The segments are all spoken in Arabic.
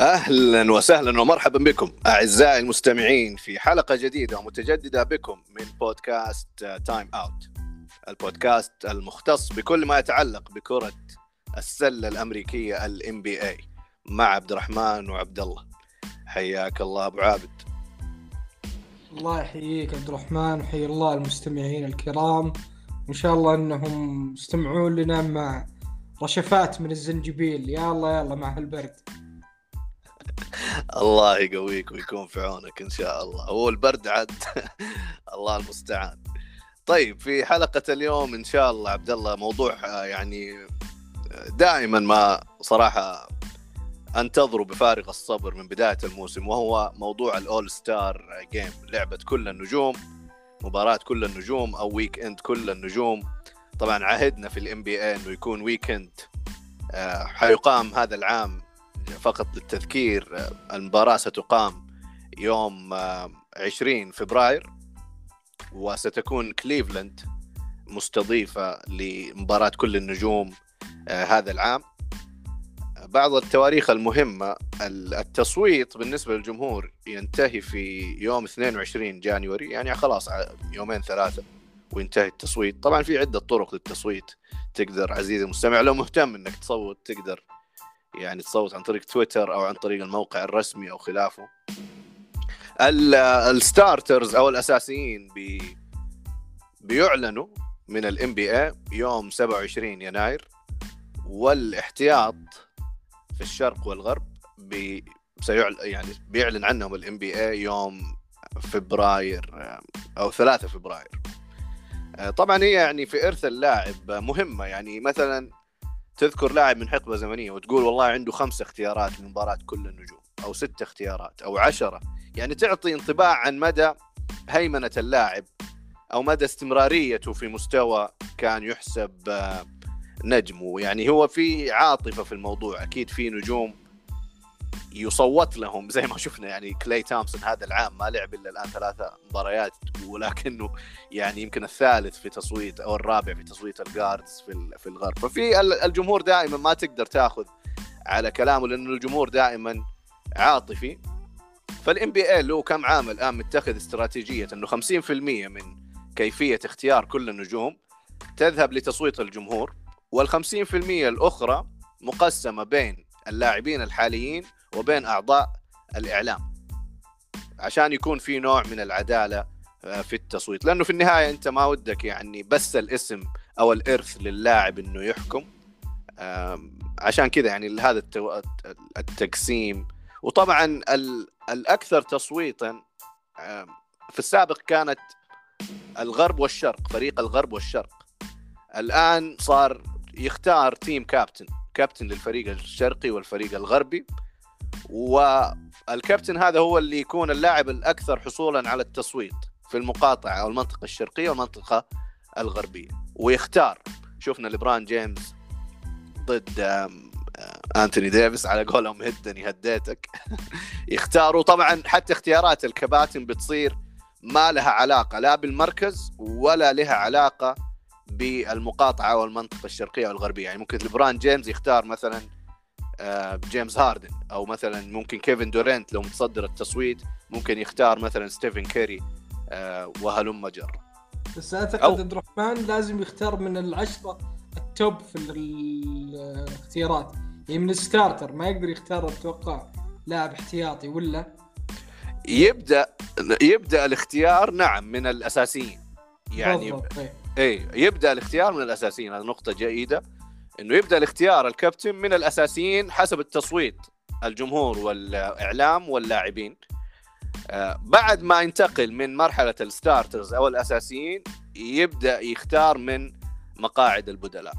أهلا وسهلا ومرحبا بكم أعزائي المستمعين في حلقة جديدة ومتجددة بكم من بودكاست تايم أوت، البودكاست المختص بكل ما يتعلق بكرة السلة الأمريكية NBA مع عبد الرحمن وعبد الله. حياك الله أبو عابد. الله يحييك عبد الرحمن وحيي الله المستمعين الكرام، وإن شاء الله أنهم يستمعون لنا مع رشفات من الزنجبيل. يلا مع هالبرد. الله يقويك ويكون في عونك إن شاء الله، هو البرد عاد الله المستعان. طيب في حلقة اليوم إن شاء الله عبد الله موضوع يعني دائما ما صراحة انتظروا بفارغ الصبر من بداية الموسم، وهو موضوع الأول ستار جيم، لعبة كل النجوم، مباراة كل النجوم أو ويك إند كل النجوم. طبعا عهدنا في الام بي اي انه يكون ويك إند، حيقام هذا العام فقط للتذكير المباراة ستقام يوم 20 فبراير، وستكون كليفلاند مستضيفة لمباراة كل النجوم هذا العام. بعض التواريخ المهمة، التصويت بالنسبة للجمهور ينتهي في يوم 22 جانيوري، يعني خلاص يومين ثلاثة وينتهي التصويت. طبعا في عدة طرق للتصويت، تقدر عزيزي المستمع لو مهتم انك تصوت تقدر يعني تصوت عن طريق تويتر أو عن طريق الموقع الرسمي أو خلافه. الستارترز أو الأساسيين بيعلنوا من ال NBA يوم 27 يناير، والاحتياط في الشرق والغرب بيعلن عنهم ال NBA يوم فبراير أو 3 فبراير. طبعا هي يعني في إرث اللاعب مهمة، يعني مثلا تذكر لاعب من حقبة زمنية وتقول والله عنده 5 اختيارات لمباراة كل النجوم أو 6 اختيارات أو 10، يعني تعطي انطباع عن مدى هيمنة اللاعب أو مدى استمراريته في مستوى كان يحسب نجمه. يعني هو في عاطفة في الموضوع، أكيد في نجوم يصوت لهم زي ما شفنا، يعني كلاي تامسون هذا العام ما لعب إلا الآن 3 مباريات، ولكنه يعني يمكن الثالث في تصويت أو الرابع في تصويت الجاردز في الغرب. ففي الجمهور دائما ما تقدر تأخذ على كلامه لأنه الجمهور دائما عاطفي. فالإم بي إيه له كم عام الآن متخذ استراتيجية أنه 50% من كيفية اختيار كل النجوم تذهب لتصويت الجمهور، وال50% الأخرى مقسمة بين اللاعبين الحاليين وبين أعضاء الإعلام، عشان يكون في نوع من العدالة في التصويت. لأنه في النهاية أنت ما ودك يعني بس الاسم أو الإرث للاعب أنه يحكم، عشان كذا يعني هذا التقسيم. وطبعا الأكثر تصويتا في السابق كانت الغرب والشرق، فريق الغرب والشرق. الآن صار يختار تيم كابتن للفريق الشرقي والفريق الغربي، والكابتن هذا هو اللي يكون اللاعب الأكثر حصولا على التصويت في المقاطعة أو المنطقة الشرقية والمنطقة الغربية، ويختار. شفنا ليبران جيمس ضد أنتوني ديفيس على قولهم هدني هديتك يختاروا. طبعا حتى اختيارات الكباتن بتصير ما لها علاقة لا بالمركز ولا لها علاقة بالمقاطعة والمنطقة الشرقية والغربية. يعني ممكن ليبران جيمس يختار مثلا جيمس هاردن، أو مثلا ممكن كيفن دورانت لو متصدر التصويت ممكن يختار مثلا ستيفن كيري وهلم جر. بس أعتقد عبد الرحمن لازم يختار من العشرة التوب في الاختيارات، يعني من الستارتر ما يقدر يختار أتوقع لاعب احتياطي، ولا يبدأ الاختيار نعم من الأساسيين. يعني يبدأ الاختيار من الأساسيين، هذه نقطة جيدة، إنه يبدأ الاختيار الكابتن من الأساسيين حسب التصويت الجمهور والإعلام واللاعبين. بعد ما ينتقل من مرحلة الستارترز أو الأساسيين يبدأ يختار من مقاعد البدلاء.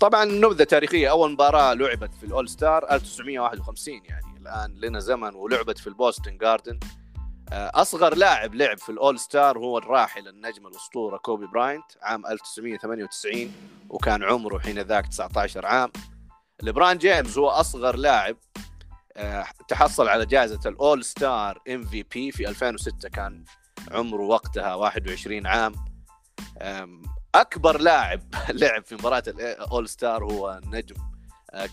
طبعا نبذة تاريخية، أول مباراة لعبت في الأول ستار 1951، يعني الآن لنا زمن، ولعبت في البوستن جاردن. أصغر لاعب لعب في الأول ستار هو الراحل النجم الأسطورة كوبي براينت عام 1998، وكان عمره حين ذاك 19 عام. ليبران جيمس هو أصغر لاعب تحصل على جائزة الأول ستار MVP في 2006، كان عمره وقتها 21 عام. أكبر لاعب لعب في مباراة الأول ستار هو النجم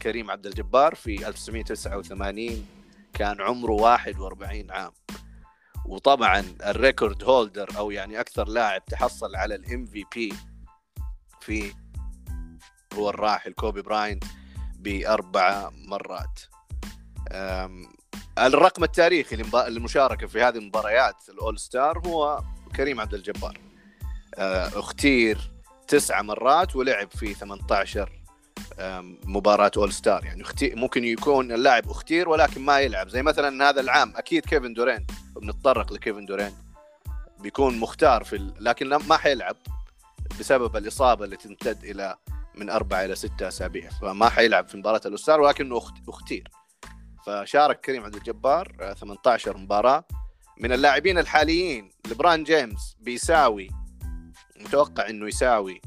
كريم عبد الجبار في 1989 كان عمره 41 عام. وطبعا الريكورد هولدر أو يعني أكثر لاعب تحصل على الMVP في هو الراحل كوبي براينت ب4 مرات. الرقم التاريخي للمشاركة في هذه المباريات الأول ستار هو كريم عبد الجبار، اختير 9 مرات ولعب في 18 مباراة أول ستار. يعني ممكن يكون اللاعب اختير ولكن ما يلعب، زي مثلا هذا العام أكيد كيفن دورانت، بنتطرق لكيفن دورانت بيكون مختار في لكن ما حيلعب بسبب الإصابة اللي تمتد إلى من 4 إلى 6 أسابيع، فما حيلعب في مباراة الأول ستار ولكنه اختير. فشارك كريم عبد الجبار 18 مباراة. من اللاعبين الحاليين لبران جيمس بيساوي، متوقع انه يساوي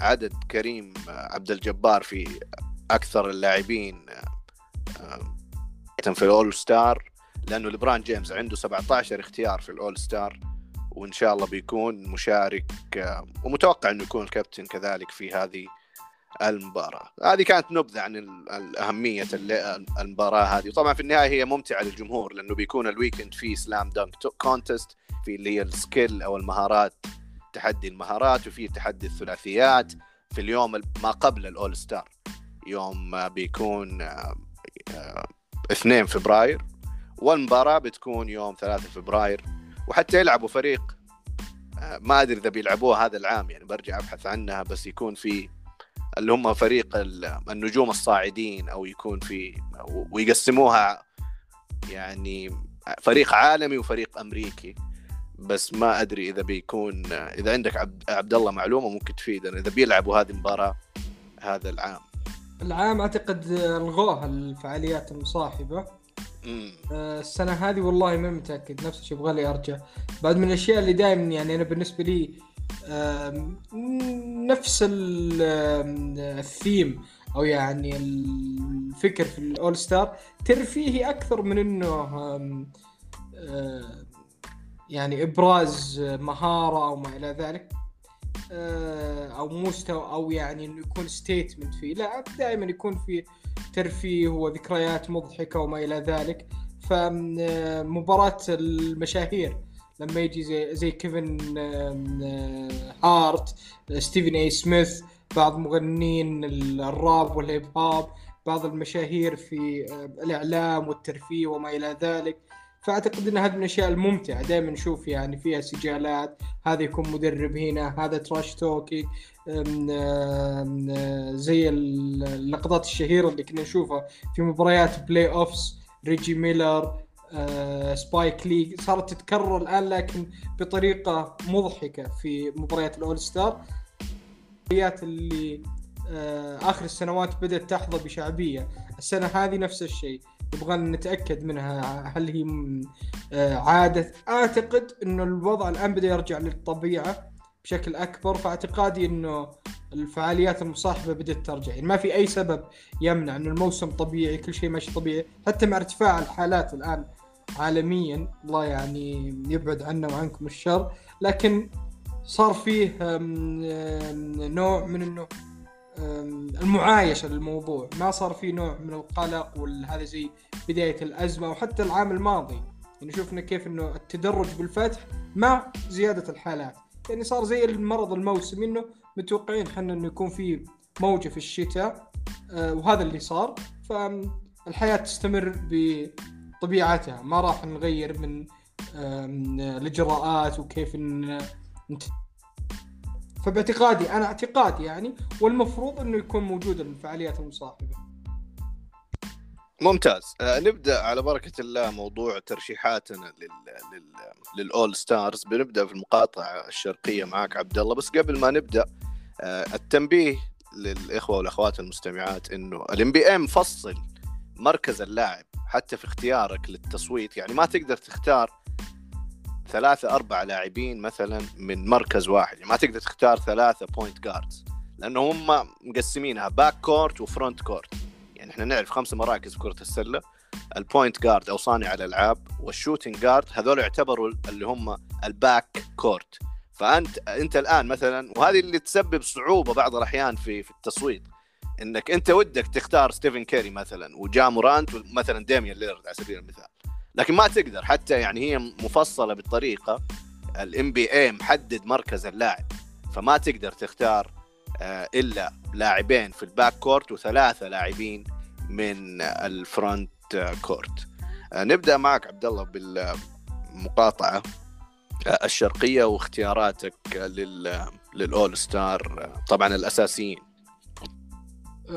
عدد كريم عبد الجبار في اكثر اللاعبين في الاول ستار، لانه لبران جيمس عنده 17 اختيار في الاول ستار، وان شاء الله بيكون مشارك ومتوقع انه يكون كابتن كذلك في هذه المباراة. هذه كانت نبذة عن أهمية المباراة هذه. وطبعا في النهاية هي ممتعة للجمهور، لأنه بيكون الويكند في سلام دانك كونتست، في اللي هي السكيل أو المهارات، تحدي المهارات، وفي تحدي الثلاثيات في اليوم ما قبل الأول ستار، يوم بيكون 2 فبراير، والمباراة بتكون يوم 3 فبراير. وحتى يلعبوا فريق ما أدري إذا بيلعبوه هذا العام، يعني برجع أبحث عنها، بس يكون في اللي هم فريق النجوم الصاعدين، أو يكون في ويقسموها يعني فريق عالمي وفريق أمريكي. بس ما أدري إذا بيكون، إذا عندك عبد الله معلومة ممكن تفيدنا إذا بيلعبوا هذه المباراة هذا العام. العام أعتقد الغوها الفعاليات المصاحبة السنة هذه، والله ما متأكد، نفس الشيء أبغى لي أرجع. بعد من الأشياء اللي دائما يعني أنا بالنسبة لي نفس الثيم أو يعني الفكر في الأول ستار ترفيهي أكثر من إنه يعني إبراز مهارة أو ما إلى ذلك أو مستوى أو يعني إنه يكون ستيتمنت فيه. لا، دائما يكون في ترفيه وذكريات مضحكة وما إلى ذلك. فمباراة المشاهير لما يجي زي كيفن هارت، ستيفن اي سميث، بعض مغنين الراب والهيب هوب، بعض المشاهير في الإعلام والترفيه وما إلى ذلك. فأعتقد أن هذه من الأشياء الممتعة، دائما نشوف يعني فيها سجالات، هذا يكون مدرب هنا، هذا تراش توكي، زي اللقطات الشهيرة اللي كنا نشوفها في مباريات بلاي أوفس، ريجي ميلر، سبايك لي، صارت تتكرر الآن لكن بطريقة مضحكة في مباريات الأول ستار. مباريات اللي آخر السنوات بدأت تحظى بشعبية، السنة هذه نفس الشيء، نبغى نتأكد منها هل هي عادة. أعتقد إنه الوضع الآن بدأ يرجع للطبيعة بشكل أكبر، فاعتقادي إنه الفعاليات المصاحبة بدأت ترجع. يعني ما في أي سبب يمنع إنه الموسم طبيعي، كل شيء ماشي طبيعي، حتى مع ارتفاع الحالات الآن عالميا، الله يعني يبعد عنا وعنكم الشر، لكن صار فيه نوع من إنه المعايشة للموضوع، ما صار فيه نوع من القلق وهذا زي بداية الأزمة وحتى العام الماضي. يعني شفنا كيف إنه التدرج بالفتح مع زيادة الحالات، يعني صار زي المرض الموسمي، إنه متوقعين حنا إنه يكون في موجة في الشتاء وهذا اللي صار. فالحياة تستمر بطبيعتها، ما راح نغير من الإجراءات وكيف فباعتقادي، أنا اعتقادي يعني، والمفروض إنه يكون موجود الفعاليات المصاحبة. ممتاز. نبدأ على بركة الله موضوع ترشيحاتنا للأول ستارز. بنبدأ في المقاطعة الشرقية معك عبد الله، بس قبل ما نبدأ التنبيه للإخوة والأخوات المستمعات إنه الNBA مفصل مركز اللاعب حتى في اختيارك للتصويت، يعني ما تقدر تختار 3-4 لاعبين مثلا من مركز واحد، يعني ما تقدر تختار 3 بوينت جاردز، لأنه هم مقسمينها باك كورت وفرونت كورت. يعني إحنا نعرف 5 مراكز في كرة السلة، البوينت جارد أو صانع الألعاب، والشوتينج جارد، هذول يعتبروا اللي هم الباك كورت. فأنت الآن مثلا، وهذه اللي تسبب صعوبة بعض الأحيان في التصويت، انك انت ودك تختار ستيفن كيري مثلا وجا مورانت ومثلا ديميان ليلارد على سبيل المثال, لكن ما تقدر حتى, يعني هي مفصله بالطريقه NBA محدد مركز اللاعب, فما تقدر تختار الا لاعبين في الباك كورت وثلاثه لاعبين من الفرونت كورت. نبدا معك عبد الله بالمقاطعه الشرقيه واختياراتك للأول ستار, طبعا الاساسيين.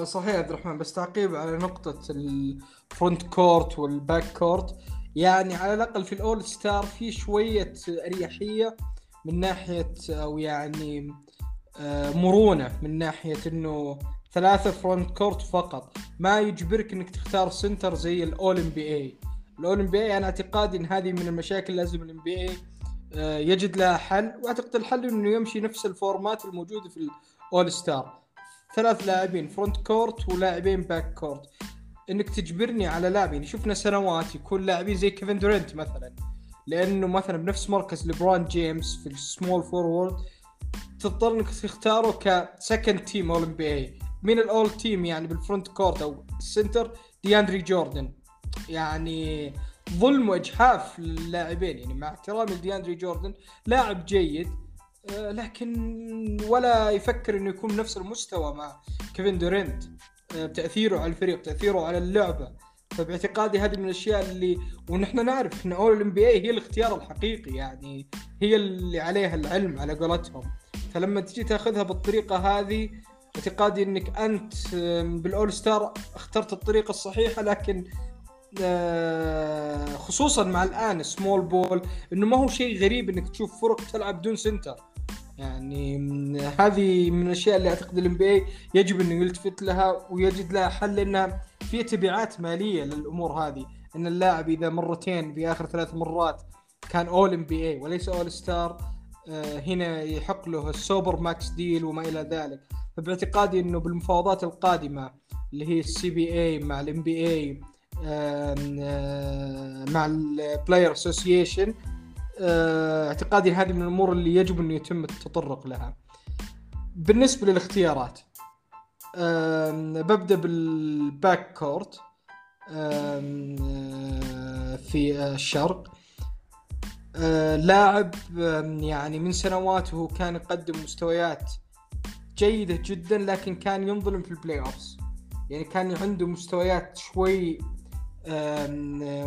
صحيح عبد الرحمن, بس تعقيب على نقطه الفرونت كورت والباك كورت, يعني على الاقل في الأول ستار في شويه اريحيه من ناحيه, او يعني مرونه من ناحيه انه ثلاثه فرونت كورت فقط, ما يجبرك انك تختار سنتر زي الأول NBA. الأول NBA انا اعتقادي ان هذه من المشاكل لازم الNBA يجد لها حل, واعتقد الحل انه يمشي نفس الفورمات الموجوده في الأول ستار, ثلاث لاعبين فرونت كورت ولاعبين باك كورت. انك تجبرني على لاعبين شفنا سنوات يكون لاعبين زي كيفن دورنت مثلا, لانه مثلا بنفس مركز ليبرون جيمس في السمول فورورد, تضطر انك تختاره كسكند تيم All NBA. من الأول تيم يعني بالفرونت كورت او السنتر دياندري جوردن, يعني ظلم واجحاف للاعبين, يعني مع احترامي لدياندري جوردن لاعب جيد, لكن ولا يفكر انه يكون نفس المستوى مع كيفن دورنت, تأثيره على الفريق, تأثيره على اللعبة. فباعتقادي هذه من الأشياء اللي, ونحن نعرف إن All NBA هي الاختيار الحقيقي, يعني هي اللي عليها العلم على قولتهم. فلما تجي تأخذها بالطريقة هذه, اعتقادي إنك أنت بالأول ستار اخترت الطريقة الصحيحة, لكن خصوصا مع الآن سمول بول, إنه ما هو شيء غريب إنك تشوف فرق تلعب دون سنتر. يعني هذه من الأشياء اللي أعتقد الNBA يجب أنه يلتفت لها ويجد لها حل, لأنها في تبعات مالية للأمور هذه, أن اللاعب إذا مرتين بآخر 3 مرات كان All NBA وليس All Star, هنا يحق له السوبر ماكس ديل وما إلى ذلك. فباعتقادي أنه بالمفاوضات القادمة اللي هي CBA مع الNBA مع البلاير أسوسيشن, اعتقادي هذه من الأمور اللي يجب أن يتم التطرق لها. بالنسبة للاختيارات, ببدأ بالباك كورت في الشرق. لاعب يعني من سنواته كان يقدم مستويات جيدة جدا, لكن كان ينظلم في البلاي أوفس, يعني كان عنده مستويات شوي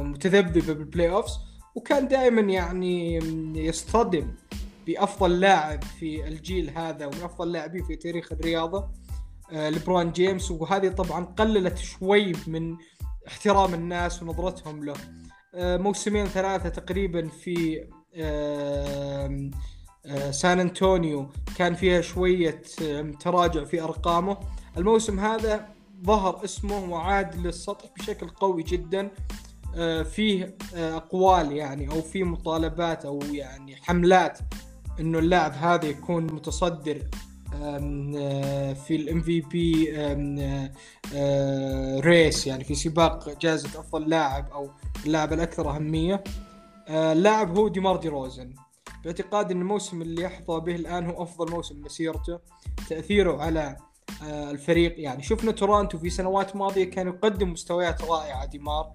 متذبذبة بالبلاي أوفس, وكان دائما يعني يصطدم بأفضل لاعب في الجيل هذا ومن أفضل لاعبين في تاريخ الرياضة ليبرون جيمس, وهذه طبعا قللت شوي من احترام الناس ونظرتهم له. موسمين 3 تقريبا في سان أنطونيو كان فيها شوية تراجع في أرقامه. الموسم هذا ظهر اسمه وعاد للسطح بشكل قوي جدا, فيه أقوال يعني أو فيه مطالبات أو يعني حملات إنه اللاعب هذا يكون متصدر في الMVP ريس, يعني في سباق جائزة أفضل لاعب أو اللاعب الأكثر أهمية. اللاعب هو ديمار دي روزن. باعتقاد إن الموسم اللي يحظى به الآن هو أفضل موسم مسيرته, تأثيره على الفريق, يعني شفنا تورنتو في سنوات ماضية كان يقدم مستويات رائعة ديمار,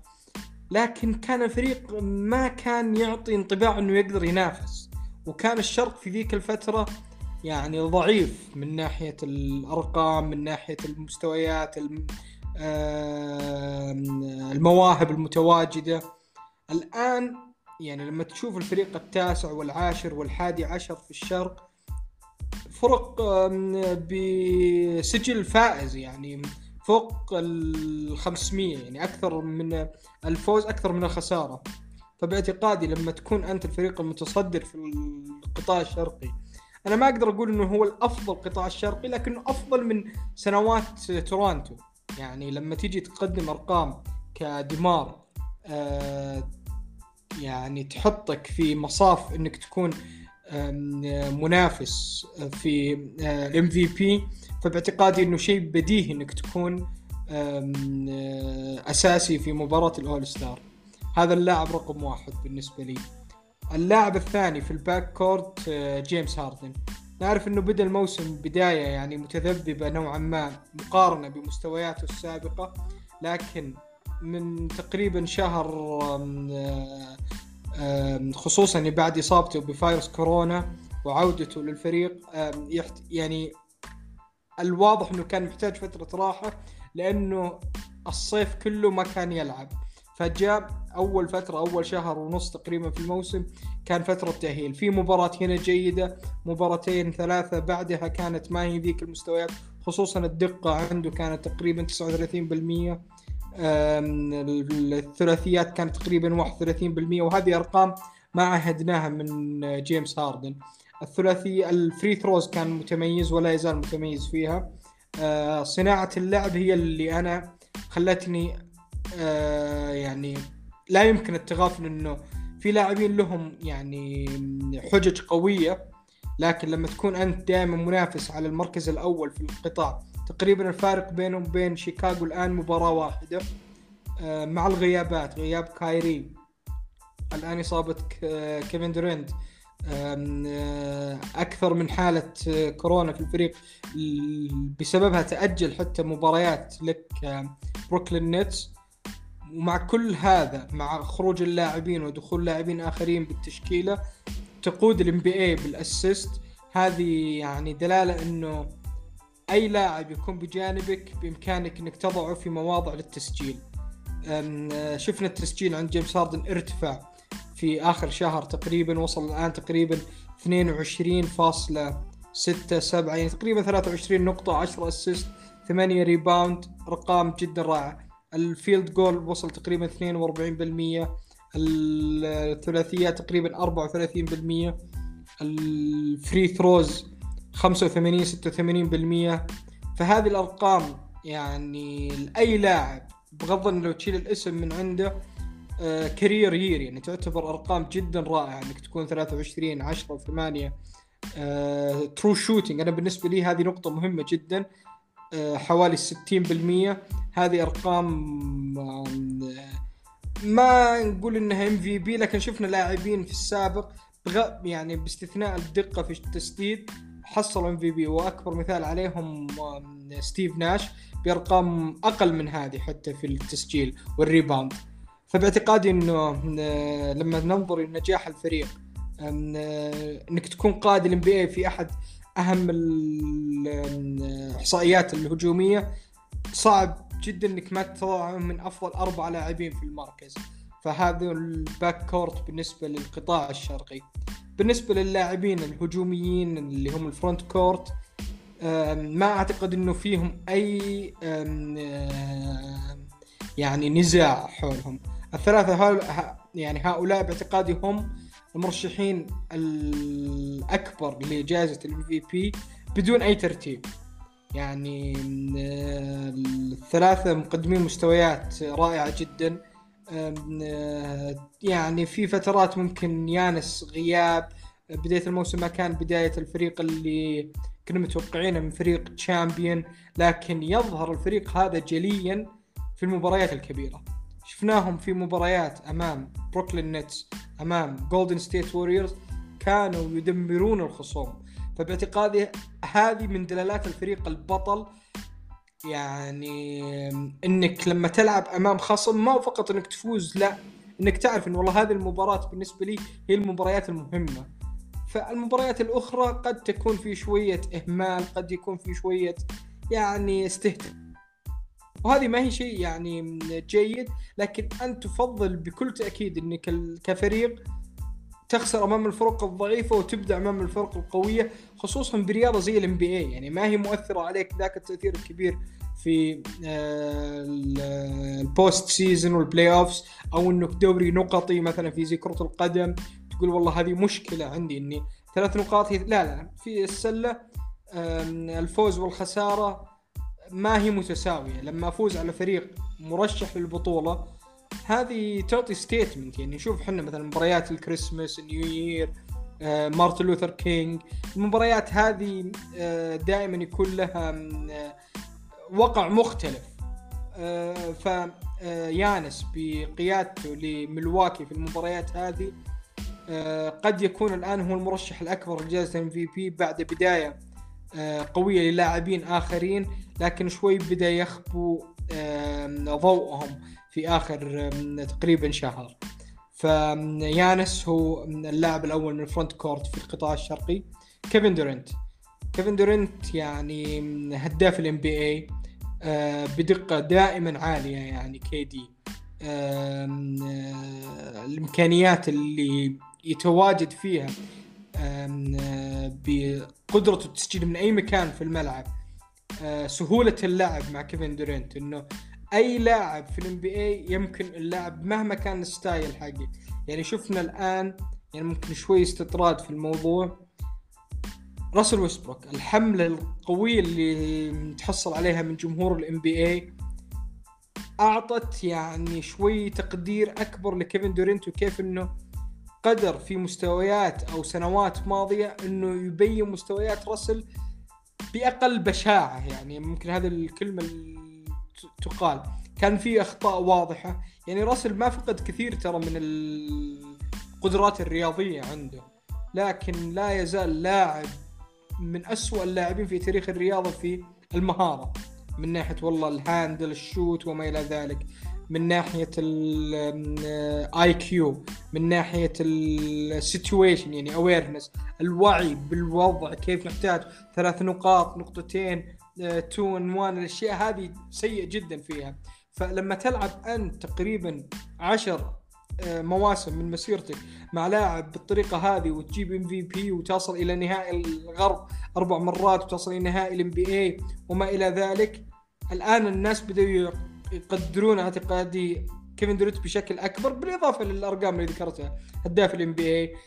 لكن كان الفريق ما كان يعطي انطباع أنه يقدر ينافس, وكان الشرق في ذيك الفترة يعني ضعيف من ناحية الأرقام, من ناحية المستويات, المواهب المتواجدة. الآن يعني لما تشوف الفريق 9 والعاشر وال11 في الشرق فرق بسجل فائز يعني فوق 500, يعني أكثر من الفوز أكثر من الخسارة. فباعتقادي لما تكون أنت الفريق المتصدر في القطاع الشرقي, أنا ما أقدر أقول إنه هو الأفضل قطاع الشرقي, لكنه أفضل من سنوات تورنتو. يعني لما تيجي تقدم أرقام كديمار يعني تحطك في مصاف إنك تكون منافس في MVP, فباعتقادي إنه شيء بديهي إنك تكون أساسي في مباراة الأول ستار. هذا اللاعب رقم 1 بالنسبة لي. اللاعب الثاني في الباك كورت جيمس هاردن. نعرف أنه بدأ الموسم بداية يعني متذبذبة نوعا ما مقارنة بمستوياته السابقة، لكن من تقريبا شهر خصوصا بعد إصابته بفيروس كورونا وعودته للفريق يعني الواضح أنه كان محتاج فترة راحة، لأنه الصيف كله ما كان يلعب. فجاء أول فترة أول شهر ونص تقريبا في الموسم كان فترة تأهيل، في مباراة هنا جيدة، مباراتين ثلاثة بعدها كانت ما هي ذيك المستويات، خصوصا الدقة عنده كانت تقريبا 39%، الثلاثيات كانت تقريبا 31%، وهذه أرقام ما عهدناها من جيمس هاردن. الثلاثي الفري ثروز كان متميز ولا يزال متميز فيها. صناعة اللعب هي اللي أنا خلتني يعني لا يمكن التغافل انه في لاعبين لهم يعني حجج قوية، لكن لما تكون انت دائما منافس على المركز الاول في القطاع، تقريبا الفارق بينهم بين شيكاغو الان مباراة واحدة مع الغيابات، غياب كايري، الان اصابة كيفين دورانت، اكثر من حالة كورونا في الفريق بسببها تأجل حتى مباريات لك بروكلين نيتس. ومع كل هذا، مع خروج اللاعبين ودخول لاعبين آخرين بالتشكيلة، تقود NBA بالأسيست. هذه يعني دلالة أنه أي لاعب يكون بجانبك بإمكانك أنك تضعه في مواضع للتسجيل. شفنا التسجيل عند جيمس هاردن ارتفع في آخر شهر تقريبا، وصل الآن تقريبا 22.67 يعني تقريبا 23 نقطة، 10 أسيست، 8 ريباوند، أرقام جدا رائعة. الفيلد جول وصل تقريبا 42%، الثلاثية تقريبا 34%، الفري ثروز 85-86%. فهذه الأرقام يعني أي لاعب بغض النظر لو تشيل الاسم من عنده كارير يير، يعني تعتبر أرقام جدا رائعة إنك تكون 23 10 8. ترو شوتينج أنا بالنسبة لي هذه نقطة مهمة جدا، حوالي 60%. هذه أرقام ما نقول إنها MVP، لكن شفنا لاعبين في السابق يعني باستثناء الدقة في التسديد حصلوا MVP، وأكبر مثال عليهم ستيف ناش بأرقام أقل من هذه حتى في التسجيل والريباوند. فباعتقادي إنه لما ننظر لنجاح الفريق، إنك تكون قائد ال NBA في أحد أهم الإحصائيات الهجومية صعب جدا إنك ما تطلع من أفضل 4 لاعبين في المركز. فهذا الباك كورت بالنسبة للقطاع الشرقي. بالنسبة للاعبين الهجوميين اللي هم الفرونت كورت، ما أعتقد إنه فيهم أي يعني نزاع حولهم. الثلاثة يعني هؤلاء باعتقادي هم المرشحين الأكبر لجائزة MVP بدون أي ترتيب. يعني الثلاثة مقدمين مستويات رائعة جدا. يعني في فترات ممكن يانس غياب، بداية الموسم ما كان بداية الفريق اللي كنا متوقعينه من فريق تشامبيون، لكن يظهر الفريق هذا جليا في المباريات الكبيرة. شفناهم في مباريات أمام بروكلين نيتس، أمام جولدن ستيت ووريرز، كانوا يدمرون الخصوم. فباعتقادي هذه من دلالات الفريق البطل، يعني إنك لما تلعب أمام خصم ما فقط إنك تفوز، لا، إنك تعرف إن والله هذه المباراة بالنسبة لي هي المباريات المهمة. فالمباريات الأخرى قد تكون في شوية إهمال، قد يكون في شوية يعني استهتار، وهذه ما هي شيء يعني جيد. لكن أنت تفضل بكل تأكيد أنك كفريق تخسر أمام الفرق الضعيفة وتبدأ أمام الفرق القوية، خصوصا برياضة زي ال NBA يعني ما هي مؤثرة عليك ذاك التأثير الكبير في البوست سيزن والبلاي أوفس، أو أنك دوري نقطي مثلا في زي كرة القدم تقول والله هذه مشكلة عندي أني 3 نقاط. لا في السلة الفوز والخسارة ما هي متساوية. لما أفوز على فريق مرشح للبطولة هذه تعطي ستيتمنت. يعني شوف حنا مثلا مباريات الكريسماس، نيو يير، مارتن لوثر كينج، المباريات هذه دائما يكون لها وقع مختلف. فيانس بقيادته لملواكي في المباريات هذه قد يكون الآن هو المرشح الأكبر لجائزة MVP بعد بداية قوية للاعبين آخرين، لكن شوي بدأ يخبو ضوءهم في آخر تقريبا شهر. فيانس هو اللاعب الأول من الفرونت كورت في القطاع الشرقي. كيفن دورنت يعني هداف ال NBA بدقة دائما عالية، يعني KD الإمكانيات اللي يتواجد فيها بقدرته التسجيل من أي مكان في الملعب، سهولة اللعب مع كيفن دورنت، إنه أي لاعب في NBA يمكن اللاعب مهما كان الستايل حقه. يعني شفنا الآن، يعني ممكن شوي استطراد في الموضوع، راسل ويستبروك الحملة القوية اللي تحصل عليها من جمهور NBA أعطت يعني شوي تقدير أكبر لكيفن دورنت، وكيف إنه قدر في مستويات أو سنوات ماضية إنه يبين مستويات راسل بأقل بشاعة. يعني ممكن هذا الكلمة تقال، كان في أخطاء واضحة. يعني راسل ما فقد كثير ترى من القدرات الرياضية عنده، لكن لا يزال لاعب من أسوأ اللاعبين في تاريخ الرياضة في المهارة، من ناحية والله الهاندل، الشوت وما إلى ذلك، من ناحية IQ، من ناحية السيتويشن يعني awareness، الوعي بالوضع كيف نحتاج، 3 نقاط، 2 2-1، الأشياء هذه سيئة جدا فيها. فلما تلعب أنت تقريبا 10 مواسم من مسيرتك مع لاعب بالطريقة هذه وتجيب MVP وتصل إلى نهائي الغرب 4 مرات وتصل إلى نهائي NBA وما إلى ذلك، الآن الناس بدأوا يقدرون اعتقادي كيفن دورنت بشكل أكبر، بالإضافة للأرقام اللي ذكرتها، هداف NBA،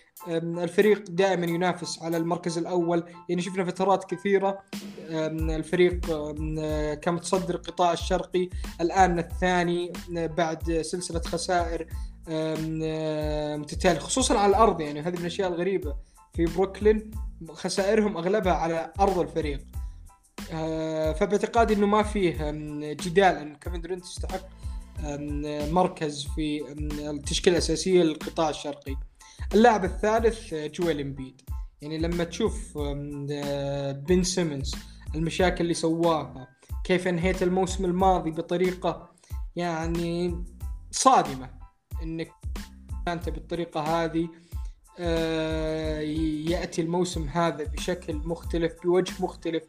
الفريق دائما ينافس على المركز الأول. يعني شفنا فترات كثيرة الفريق كان متصدر القطاع الشرقي، الآن الثاني بعد سلسلة خسائر متتالي، خصوصا على الأرض. يعني هذه من الأشياء الغريبة في بروكلين، خسائرهم أغلبها على أرض الفريق. فباعتقادي أنه ما فيه جدال أن كيفن دورنت يستحق مركز في التشكيلة الأساسية للقطاع الشرقي. اللاعب الثالث جويل إمبيد. يعني لما تشوف بن سيمنز المشاكل اللي سواها، كيف انهيت الموسم الماضي بطريقة يعني صادمة، انك انت بالطريقة هذه يأتي الموسم هذا بشكل مختلف، بوجه مختلف.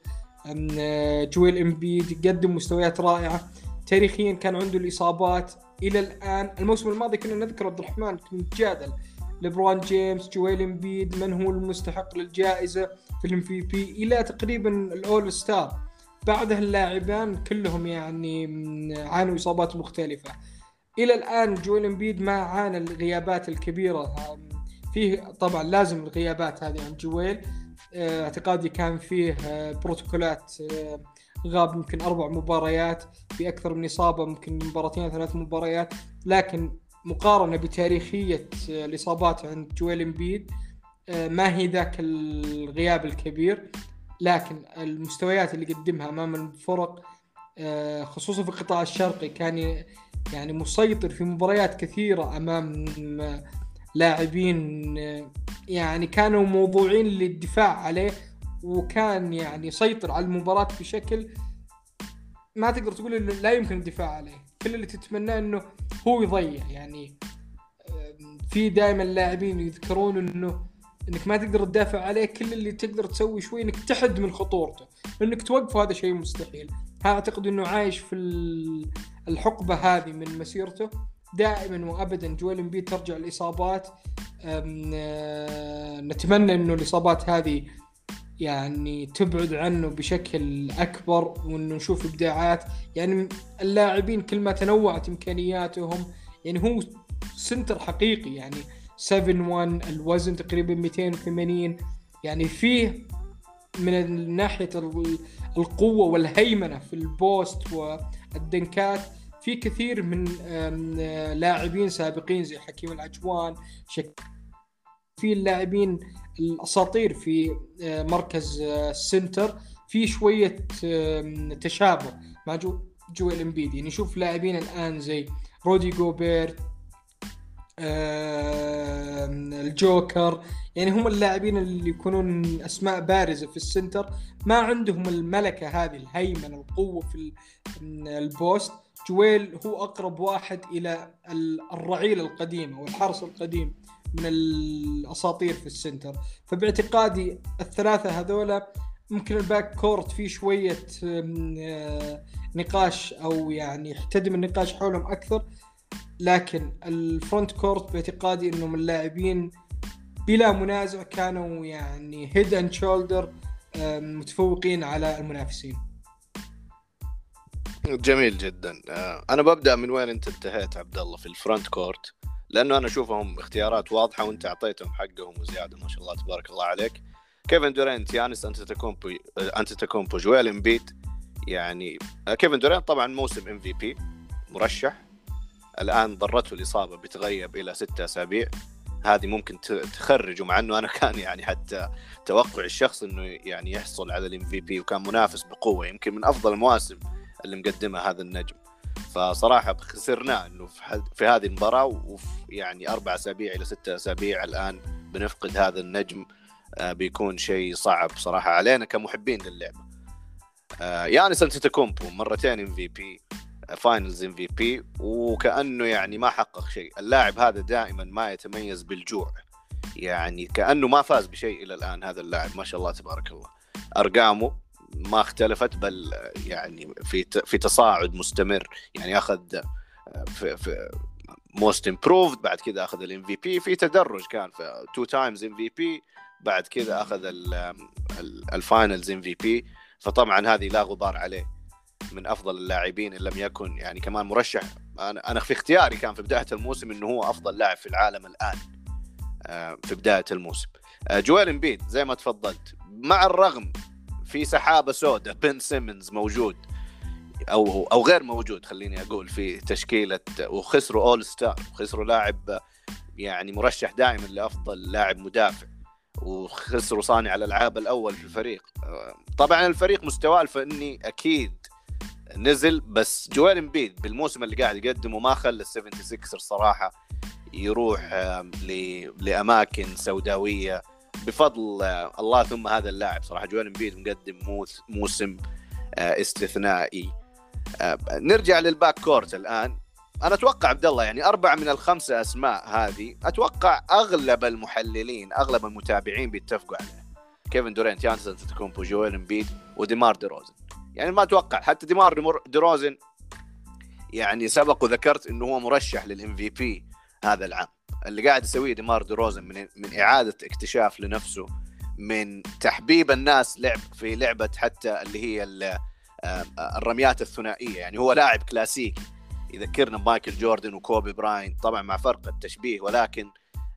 جويل إمبيد يقدم مستويات رائعة تاريخيا، كان عنده الإصابات إلى الآن. الموسم الماضي كنا نذكر عبد الرحمن نتجادل ليبرون جيمس، جويل إمبيد، من هو المستحق للجائزة في MVP، إلى تقريبا الأول ستار. بعدها اللاعبان كلهم يعني عانوا إصابات مختلفة. إلى الآن جويل إمبيد ما عانى الغيابات الكبيرة، فيه طبعا لازم الغيابات هذه عن جويل. اعتقادي كان فيه بروتوكولات، غاب ممكن 4 مباريات في أكثر من إصابة، ممكن 2-3 مباريات، لكن مقارنة بتاريخية الإصابات عند جويل إمبيد ما هي ذاك الغياب الكبير، لكن المستويات اللي قدمها أمام الفرق خصوصا في القطاع الشرقي، كان يعني مسيطر في مباريات كثيرة أمام لاعبين يعني كانوا موضوعين للدفاع عليه، وكان يعني يسيطر على المباراة بشكل ما تقدر تقول إنه لا يمكن الدفاع عليه. كل اللي تتمنى إنه هو يضيع. يعني في دائما اللاعبين يذكرون إنه إنك ما تقدر تدافع عليه، كل اللي تقدر تسوي شوي إنك تحد من خطورته، إنك توقفه هذا شيء مستحيل. أعتقد إنه عايش في الحقبة هذه من مسيرته دائما وأبدا. جويل إمبيد ترجع الإصابات، نتمنى إنه الإصابات هذه يعني تبعد عنه بشكل أكبر، وإنه نشوف إبداعات. يعني اللاعبين كل ما تنوعت إمكانياتهم، يعني هو سنتر حقيقي، يعني 7-1، الوزن تقريبا 280، يعني فيه من ناحية القوة والهيمنة في البوست والدنكات في كثير من لاعبين سابقين زي حكيم العجوان، في اللاعبين الأساطير في مركز السنتر في شوية تشابه مع جويل إمبيد. يعني نشوف لاعبين الآن زي رودي جوبير، الجوكر، يعني هم اللاعبين اللي يكونون أسماء بارزة في السنتر ما عندهم الملكة هذه، الهيمنة، القوة في البوست. جويل هو أقرب واحد إلى الرعيل القديم والحرس القديم من الأساطير في السنتر. فباعتقادي الثلاثة هذولا ممكن الباك كورت فيه شوية نقاش أو يعني يحتدم النقاش حولهم أكثر، لكن الفرونت كورت باعتقادي إنهم اللاعبين بلا منازع كانوا يعني هيد اند شولدر متفوقين على المنافسين. جميل جدا. أنا ببدأ من وين أنت انتهيت عبد الله في الفرونت كورت، لأنه أنا أشوفهم اختيارات واضحة وأنت أعطيتهم حقهم وزيادة ما شاء الله تبارك الله عليك. كيفن دورانت، يانس أنتيتوكومبو، جويل امبيد. يعني كيفن دورانت طبعا موسم MVP مرشح، الآن ضرته الإصابة بتغيب إلى 6 أسابيع، هذه ممكن تخرجه، مع أنه أنا كان يعني حتى توقع الشخص أنه يعني يحصل على MVP وكان منافس بقوة، يمكن من أفضل المواسم اللي مقدمها هذا النجم. فصراحة خسرنا أنه في هذه المباراة، وفي يعني 4 أسابيع إلى 6 أسابيع الآن بنفقد هذا النجم، بيكون شيء صعب صراحة علينا كمحبين للعبة. يانس أنتيتوكومبو مرتين MVP، فاينلز MVP، وكأنه يعني ما حقق شيء. اللاعب هذا دائما ما يتميز بالجوع، يعني كأنه ما فاز بشيء إلى الآن هذا اللاعب ما شاء الله تبارك الله. أرقامه ما اختلفت، بل يعني في تصاعد مستمر، يعني أخذ في most improved، بعد كده أخذ MVP، في تدرج، كان في 2 times MVP، بعد كذا أخذ الفاينلز MVP. فطبعا هذه لا غبار عليه، من أفضل اللاعبين إن لم يكن يعني كمان مرشح. أنا في اختياري كان في بداية الموسم أنه هو أفضل لاعب في العالم الآن في بداية الموسم. جويل امبيد زي ما تفضلت، مع الرغم في سحابة سودة بن سيمنز موجود أو غير موجود خليني أقول في تشكيلة، وخسروا أول ستار، وخسروا لاعب يعني مرشح دائما لأفضل لاعب مدافع، وخسروا صانع الألعاب الأول في الفريق. طبعا الفريق مستواه الفني أكيد نزل، بس جويل امبيد بالموسم اللي قاعد يقدمه ما خلى السيفنتي سيكسر صراحة يروح لأماكن سوداوية بفضل الله ثم هذا اللاعب. صراحة جويل امبيد مقدم موسم استثنائي. نرجع للباك كورت الآن. أنا أتوقع عبد الله يعني 4 من ال5 أسماء هذه أتوقع أغلب المحللين أغلب المتابعين بيتفقوا عليها، كيفن دورانت، يانس أنتيتوكومبو، جويل امبيد، وديمار ديروزن. يعني ما أتوقع حتى ديمار ديروزن يعني سبق وذكرت إنه هو مرشح للMVP هذا العام. اللي قاعد يسويه ديمار ديروزن من إعادة اكتشاف لنفسه، من تحبيب الناس في لعبة حتى اللي هي الرميات الثنائية. يعني هو لاعب كلاسيكي يذكرنا مايكل جوردن وكوبي براين، طبعا مع فرق التشبيه، ولكن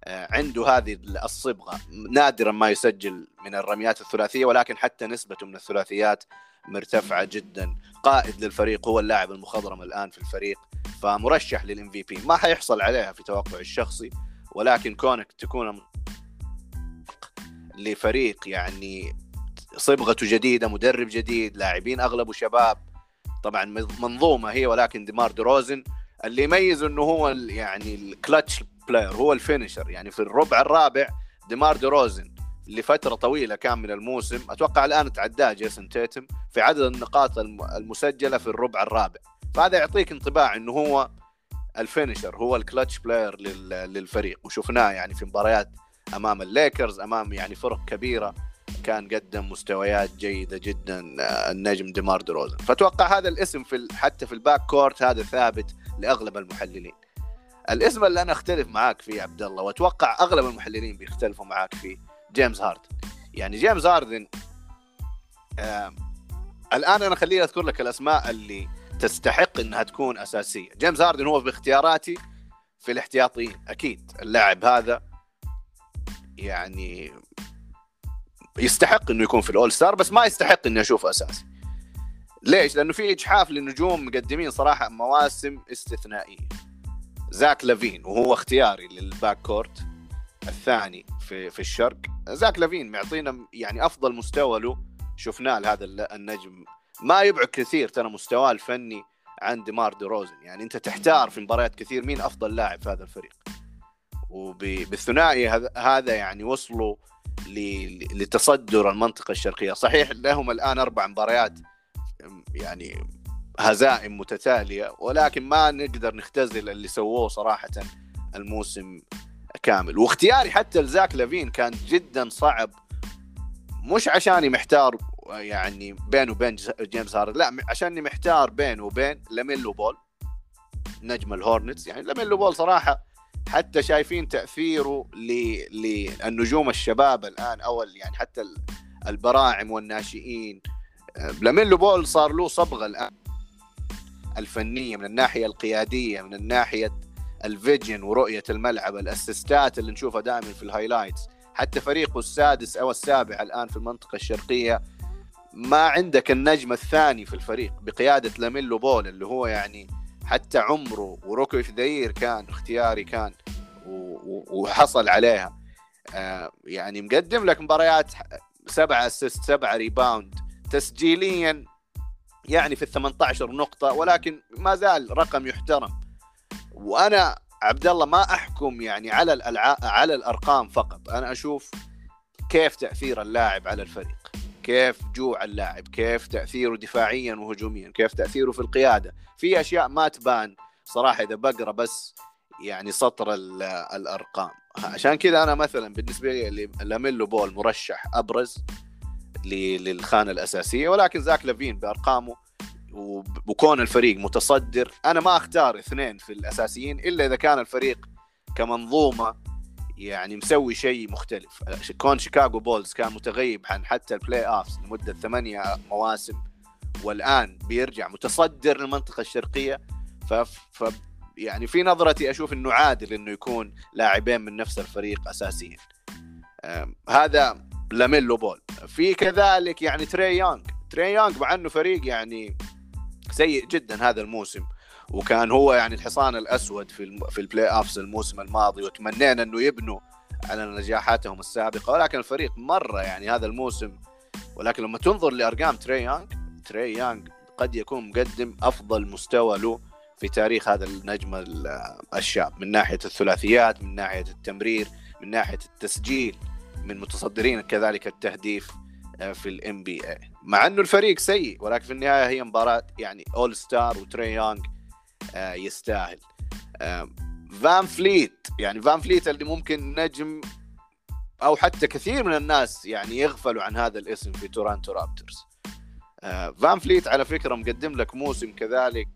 عنده هذه الصبغة. نادرا ما يسجل من الرميات الثلاثية، ولكن حتى نسبته من الثلاثيات مرتفعة جدا. قائد للفريق، هو اللاعب المخضرم الآن في الفريق، فمرشح للMVP. ما حيحصل عليها في توقعي الشخصي، ولكن كونك تكون لفريق يعني صبغته جديدة، مدرب جديد، لاعبين أغلبه شباب، طبعا منظومة هي. ولكن ديمار ديروزن اللي يميزه أنه هو يعني الكلتش بلاير، هو الفينيشر. يعني في الربع الرابع ديمار ديروزن لفترة طويلة كان من الموسم، أتوقع الآن تعداه جيسون تيتم في عدد النقاط المسجلة في الربع الرابع. فهذا يعطيك انطباع أنه هو الفينيشر، هو الكلتش بلاير للفريق. وشفناه يعني في مباريات أمام الليكرز، أمام يعني فرق كبيرة، كان قدم مستويات جيدة جدا النجم ديمار ديروزن. فأتوقع هذا الاسم حتى في الباك كورت هذا ثابت لأغلب المحللين. الاسم اللي أنا أختلف معاك فيه عبد الله، وأتوقع أغلب المحللين بيختلفوا معاك فيه، جيمس هاردن. يعني جيمس هاردن الآن أنا خليني أذكر لك الأسماء اللي تستحق أنها تكون أساسية. جيمس هاردن هو باختياراتي في الاحتياطيين. أكيد اللاعب هذا يعني يستحق أنه يكون في الأول ستار، بس ما يستحق أنه أشوفه أساسي. ليش؟ لأنه في إجحاف للنجوم مقدمين صراحة مواسم استثنائية. زاك لافين، وهو اختياري للباك كورت الثاني في الشرق. زاك لافين معطينا يعني أفضل مستوى له شفناه لهذا النجم، ما يبعد كثير ترى مستواه الفني عن ديمار ديروزن. يعني أنت تحتار في مباريات كثير مين أفضل لاعب في هذا الفريق. وبالثنائي هذا يعني وصلوا لتصدر المنطقة الشرقية. صحيح لهم الآن 4 مباريات يعني هزائم متتالية، ولكن ما نقدر نختزل اللي سووه صراحة الموسم كامل. واختياري حتى لزاك لافين كان جدا صعب، مش عشاني محتار يعني بينه وبين جيمس هاردن، لا عشاني محتار بينه وبين لاميلو بول نجم الهورنتس. يعني لاميلو بول صراحة حتى شايفين تأثيره للنجوم الشباب الآن، أول يعني حتى البراعم والناشئين. لاميلو بول صار له صبغة الآن الفنية، من الناحية القيادية، من الناحية الفيجن ورؤية الملعب، الأسستات اللي نشوفها دائما في الهايلايتس. حتى فريقه السادس أو السابع الآن في المنطقة الشرقية، ما عندك النجم الثاني في الفريق بقيادة لاميلو بول، اللي هو يعني حتى عمره وروكو فدير كان اختياري كان وحصل عليها. يعني مقدم لك مباريات 7 أسيست 7 ريباوند تسجيليا، يعني في 18 نقطة، ولكن ما زال رقم يحترم. وأنا عبد الله ما أحكم يعني على الأرقام فقط، أنا أشوف كيف تأثير اللاعب على الفريق، كيف جوع اللاعب، كيف تأثيره دفاعيا وهجوميا، كيف تأثيره في القيادة. في أشياء ما تبان صراحة إذا بقرأ بس يعني سطر الأرقام. عشان كذا أنا مثلا بالنسبة لي لاميلو بول مرشح أبرز للخانة الأساسية، ولكن زاك لافين بأرقامه وكون الفريق متصدر، أنا ما أختار 2 في الأساسيين إلا إذا كان الفريق كمنظومة يعني مسوي شيء مختلف. كون شيكاغو بولز كان متغيب عن حتى البلاي أوفز لمدة 8 مواسم، والآن بيرجع متصدر للمنطقة الشرقية. يعني في نظرتي أشوف أنه عادل أنه يكون لاعبين من نفس الفريق أساسيين. هذا لاميلو بول. في كذلك يعني تري يونغ مع أنه فريق يعني سيء جدا هذا الموسم، وكان هو يعني الحصان الأسود في البلاي أوفز الموسم الماضي، وتمنينا أنه يبنوا على نجاحاتهم السابقة، ولكن الفريق مرة يعني هذا الموسم. ولكن لما تنظر لأرقام تري يونغ قد يكون مقدم أفضل مستوى له في تاريخ هذا النجم الشاب، من ناحية الثلاثيات، من ناحية التمرير، من ناحية التسجيل، من متصدرين كذلك التهديف في الام بي اي، مع انه الفريق سيء، ولكن في النهايه هي مباراه يعني اول ستار، وتري يونغ يستاهل. فان فليت اللي ممكن نجم او حتى كثير من الناس يعني يغفلوا عن هذا الاسم في تورنتو رابترز. فان فليت على فكره مقدم لك موسم كذلك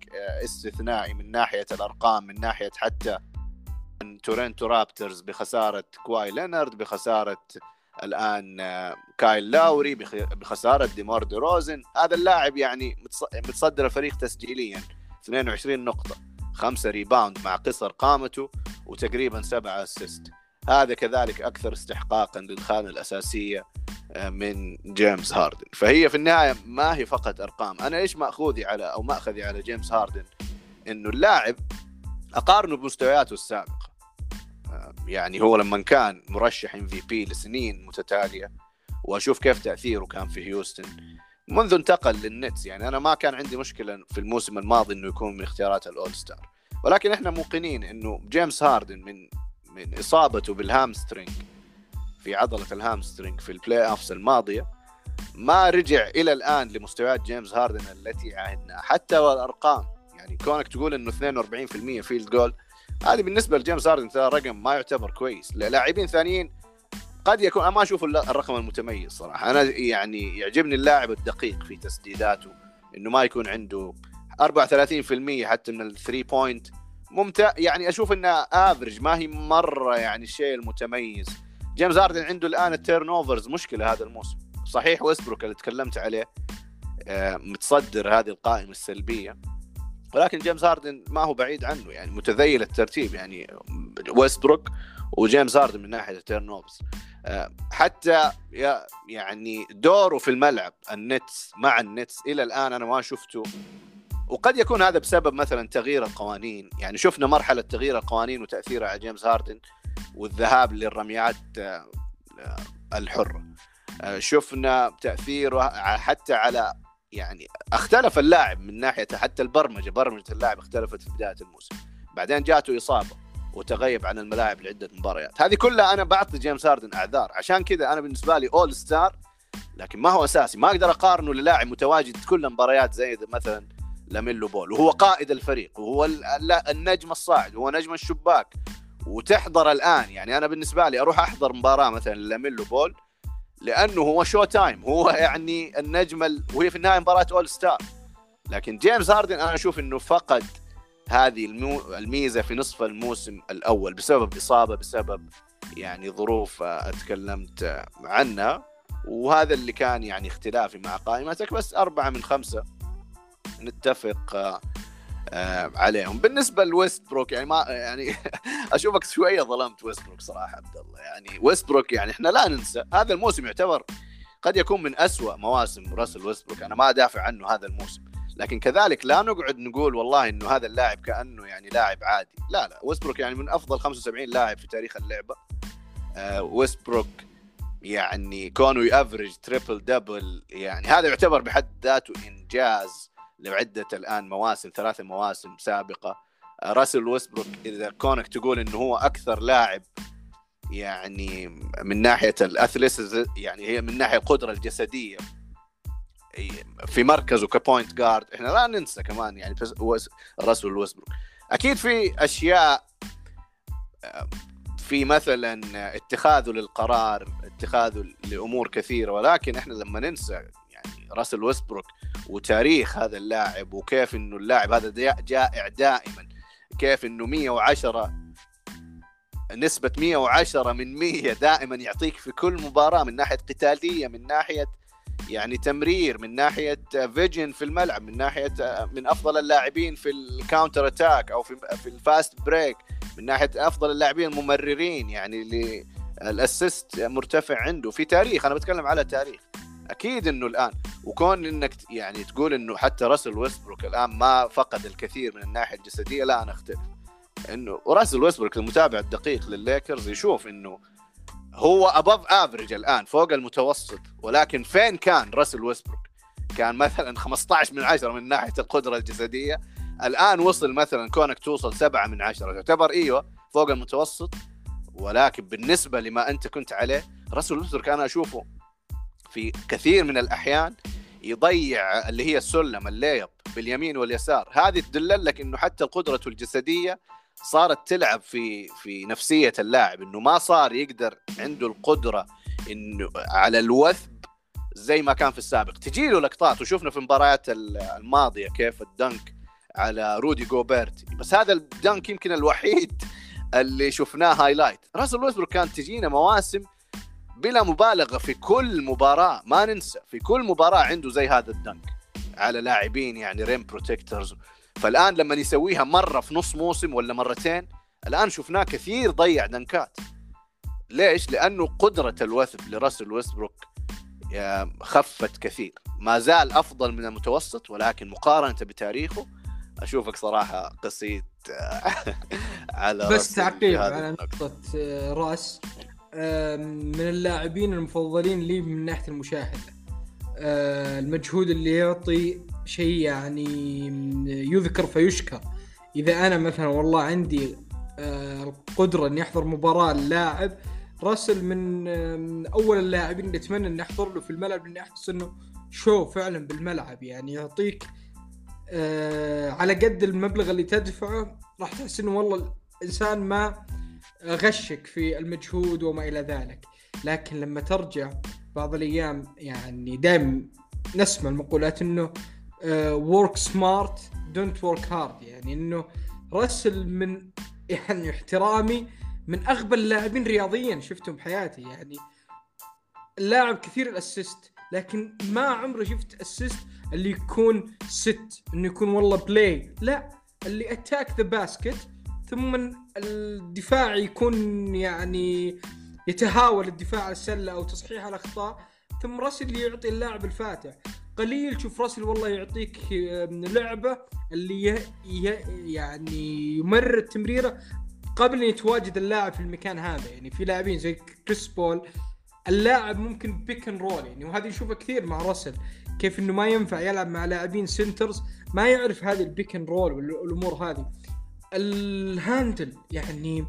استثنائي من ناحيه الارقام، من ناحيه حتى تورنتو رابترز بخساره كواي لينارد، بخساره الآن كايل لاوري، بخسارة ديمار دي روزن. هذا اللاعب يعني متصدر الفريق تسجيليا 22 نقطة 5 ريباوند مع قصر قامته، وتقريبا 7 أسيست. هذا كذلك أكثر استحقاقا للخانة الأساسية من جيمس هاردن. فهي في النهاية ما هي فقط أرقام. أنا إيش مأخذي على جيمس هاردن، إنه اللاعب أقارنه بمستوياته السابقة. يعني هو لما كان مرشح MVP لسنين متتالية، وأشوف كيف تأثيره كان في هيوستن منذ انتقل للنتس. يعني أنا ما كان عندي مشكلة في الموسم الماضي إنه يكون من اختيارات الأول ستار، ولكن إحنا موقنين إنه جيمس هاردن من إصابته بالهامسترينج، في عضلة الهامسترينج في البلاي أوفز الماضية، ما رجع إلى الآن لمستويات جيمس هاردن التي عهدناها. حتى والأرقام يعني كونك تقول إنه 42% فيلد جول، هذه بالنسبة لجيمس هاردن ترى رقم ما يعتبر كويس. لاعبين ثانيين قد يكون، أنا ما أشوف الرقم المتميز صراحة. أنا يعني يعجبني اللاعب الدقيق في تسديداته، إنه ما يكون عنده 34% حتى من 3 بوينت. ممتاز يعني أشوف إنه آفرج، ما هي مرة يعني الشيء المتميز. جيمس هاردن عنده الآن التيرن اوفرز مشكلة هذا الموسم. صحيح ويسبروك اللي تكلمت عليه متصدر هذه القائمة السلبية، ولكن جيمس هاردن ما هو بعيد عنه، يعني متذيل الترتيب، يعني ويستبروك وجيمس هاردن من ناحية التيرنوبس. حتى يعني دوره في الملعب مع النتس إلى الآن أنا ما شفته، وقد يكون هذا بسبب مثلا تغيير القوانين. يعني شفنا مرحلة تغيير القوانين وتأثيرها على جيمس هاردن والذهاب للرميات الحرة، شفنا تأثيره حتى على يعني اختلف اللاعب من ناحية حتى البرمجة اللاعب اختلفت في بداية الموسم، بعدين جاته إصابة، وتغيب عن الملاعب لعدة مباريات. هذه كلها أنا بعطي جيمس هاردن أعذار، عشان كذا أنا بالنسبة لي أول ستار، لكن ما هو أساسي. ما أقدر أقارنه للاعب متواجد كل مباريات زي مثلا لاميلو بول، وهو قائد الفريق وهو النجم الصاعد، هو نجم الشباك وتحضر الآن. يعني أنا بالنسبة لي أروح أحضر مباراة مثلا لاميلو بول لأنه هو شو تايم، هو يعني النجم وهي في النهاية مباراة أول ستار. لكن جيمس هاردن أنا أشوف أنه فقد هذه الميزة في نصف الموسم الأول بسبب إصابة، بسبب يعني ظروف أتكلمت عنها، وهذا اللي كان يعني اختلافي مع قائمتك. بس 4 من 5 نتفق عليهم. بالنسبة لويستبروك يعني ما يعني أشوفك شوية ظلمت ويستبروك صراحة عبد الله. يعني ويستبروك يعني إحنا لا ننسى هذا الموسم يعتبر قد يكون من أسوأ مواسم راسل ويستبروك، أنا ما أدافع عنه هذا الموسم، لكن كذلك لا نقعد نقول والله إنه هذا اللاعب كأنه يعني لاعب عادي. لا لا، ويستبروك يعني من أفضل 75 لاعب في تاريخ اللعبة. ويستبروك يعني كونه يأفرج تريبل دبل، يعني هذا يعتبر بحد ذاته إنجاز لعدة الآن مواسم، 3 مواسم سابقة. راسل ويستبروك إذا كونك تقول إنه هو أكثر لاعب يعني من ناحية الأثليسز، يعني هي من ناحية القدرة الجسدية في مركزه كبوينت جارد، احنا لا ننسى كمان يعني راسل ويستبروك اكيد في اشياء، في مثلا اتخاذه للقرار، اتخاذه لامور كثيره، ولكن احنا لما ننسى يعني راسل ويستبروك وتاريخ هذا اللاعب، وكيف انه اللاعب هذا جائع دائما، كيف انه 110 نسبه 110 من 100 دائما يعطيك في كل مباراه، من ناحيه قتاليه، من ناحيه يعني تمرير، من ناحية فيجن في الملعب، من ناحية من أفضل اللاعبين في الكاونتر أتاك أو في الفاست بريك، من ناحية أفضل اللاعبين الممررين، يعني للأسست مرتفع عنده في تاريخ. أنا بتكلم على تاريخ. أكيد إنه الآن وكون إنك يعني تقول إنه حتى راسل ويستبروك الآن ما فقد الكثير من الناحية الجسدية، لا أنا أختلف. إنه راسل ويستبروك المتابع الدقيق للليكرز يشوف إنه هو أبوف أفريج الآن، فوق المتوسط، ولكن فين كان راسل ويستبروك؟ كان مثلا 15 من 10 من ناحية القدرة الجسدية، الآن وصل مثلا كونك توصل 7 من 10، تعتبر إيوه فوق المتوسط، ولكن بالنسبة لما أنت كنت عليه راسل ويستبروك أنا أشوفه في كثير من الأحيان يضيع اللي هي السلم الليب باليمين واليسار. هذه تدل لك أنه حتى القدرة الجسدية صارت تلعب في نفسية اللاعب، إنه ما صار يقدر عنده القدرة إنه على الوثب زي ما كان في السابق. تجيله لقطات وشوفنا في مباريات الماضية كيف الدنك على رودي جوبيرت، بس هذا الدنك يمكن الوحيد اللي شفناه هايلايت. راسل ويستبروك كان تجينا مواسم بلا مبالغة في كل مباراة، ما ننسى في كل مباراة عنده زي هذا الدنك على لاعبين يعني ريم بروتكترز. فالآن لما يسويها مرة في نص موسم ولا مرتين، الآن شفناه كثير ضيع دنكات. ليش؟ لأنه قدرة الوثب لراسل ويستبروك خفت كثير، ما زال أفضل من المتوسط، ولكن مقارنة بتاريخه أشوفك صراحة قصيت على بس تعقيب على نقطة راس. من اللاعبين المفضلين لي من ناحية المشاهدة، المجهود اللي يعطي شيء يعني يذكر فيشكر. إذا أنا مثلا والله عندي القدرة أن أحضر مباراة اللاعب راسل، من أول اللاعبين اللي أتمنى أن أحضر له في الملعب، لأن أحس أنه شو فعلا بالملعب، يعني يعطيك على قد المبلغ اللي تدفعه راح تحس أنه والله الإنسان ما غشك في المجهود وما إلى ذلك. لكن لما ترجع بعض الأيام، يعني دائما نسمع المقولات أنه work smart don't work hard، يعني أنه راسل من يعني احترامي من أغبى اللاعبين رياضيا شفتهم بحياتي. يعني اللاعب كثير الأسيست، لكن ما عمره شفت أسيست اللي يكون ست، أنه يكون والله بلاي، لا، اللي attack the basket ثم الدفاع يكون يعني يتهاول الدفاع على السلة أو تصحيح على أخطاء، ثم راسل يعطي اللاعب الفاتح. قليل تشوف راسل والله يعطيك لعبة اللي يعني يمرر التمريرة قبل أن يتواجد اللاعب في المكان هذا. يعني في لاعبين زي كريس بول اللاعب ممكن بيك ان رول، يعني وهذا يشوفه كثير مع راسل، كيف إنه ما ينفع يلعب مع لاعبين سنترز، ما يعرف هذا البيك ان رول والأمور هذه. الهاندل. يعني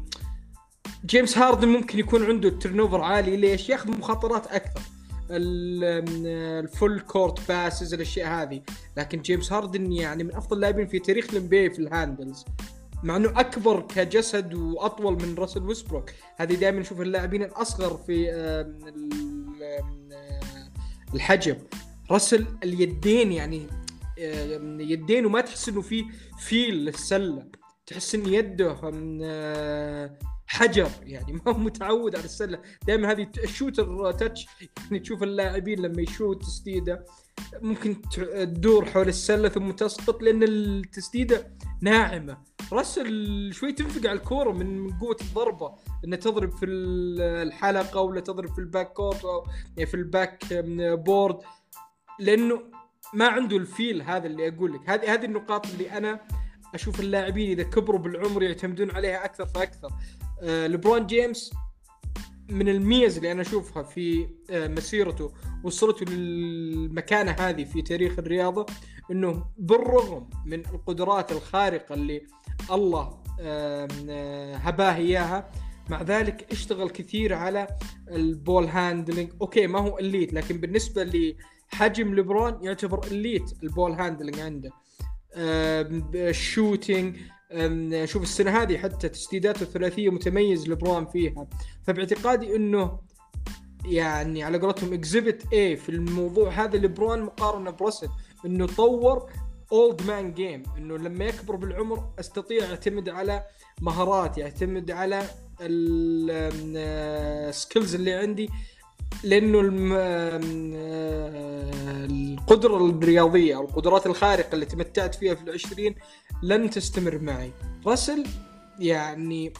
جيمس هاردن ممكن يكون عنده الترنوفر عالي، ليش؟ ياخذ مخاطرات اكثر، الفول كورت باسز، الاشياء هذه. لكن جيمس هاردن يعني من افضل اللاعبين في تاريخ الانبي في الهاندلز، مع انه اكبر كجسد واطول من راسل ويسبروك. هذه دائما نشوف اللاعبين الاصغر في الحجم. راسل اليدين، يعني يدين وما تحس انه في فيل السله، تحس ان يده حجر، يعني ما هو متعود على السله. دائما هذه الشوتر تاتش، يعني تشوف اللاعبين لما يشوت تسديده ممكن تدور حول السله ثم تسقط لان التسديده ناعمه. راسل شوي تنفق على الكوره من قوه الضربه، انها تضرب في الحلقه ولا تضرب في الباك كورت او في الباك بورد، لانه ما عنده الفيل. هذا اللي اقول لك، هذه النقاط اللي انا اشوف اللاعبين اذا كبروا بالعمر يعتمدون عليها اكثر فاكثر. ليبرون جيمس من الميز اللي انا اشوفها في مسيرته وصلته للمكانه هذه في تاريخ الرياضه، انه بالرغم من القدرات الخارقه اللي الله هباه اياها، مع ذلك اشتغل كثير على البول هاندلنج. اوكي ما هو الليت، لكن بالنسبه لحجم ليبرون يعتبر الليت البول هاندلنج عنده. الشوتينج، شوف السنة هذه حتى تسديداته الثلاثية متميز لبرون فيها. فباعتقادي انه يعني على قولتهم اكزيبت A في الموضوع هذا لبرون مقارنة براسل، انه طور اولد مان جيم، انه لما يكبر بالعمر استطيع يعتمد على مهارات، يعتمد على السكيلز اللي عندي، لأنه القدرة الرياضية أو القدرات الخارقة اللي تمتعت فيها في 20 لن تستمر معي. راسل يعني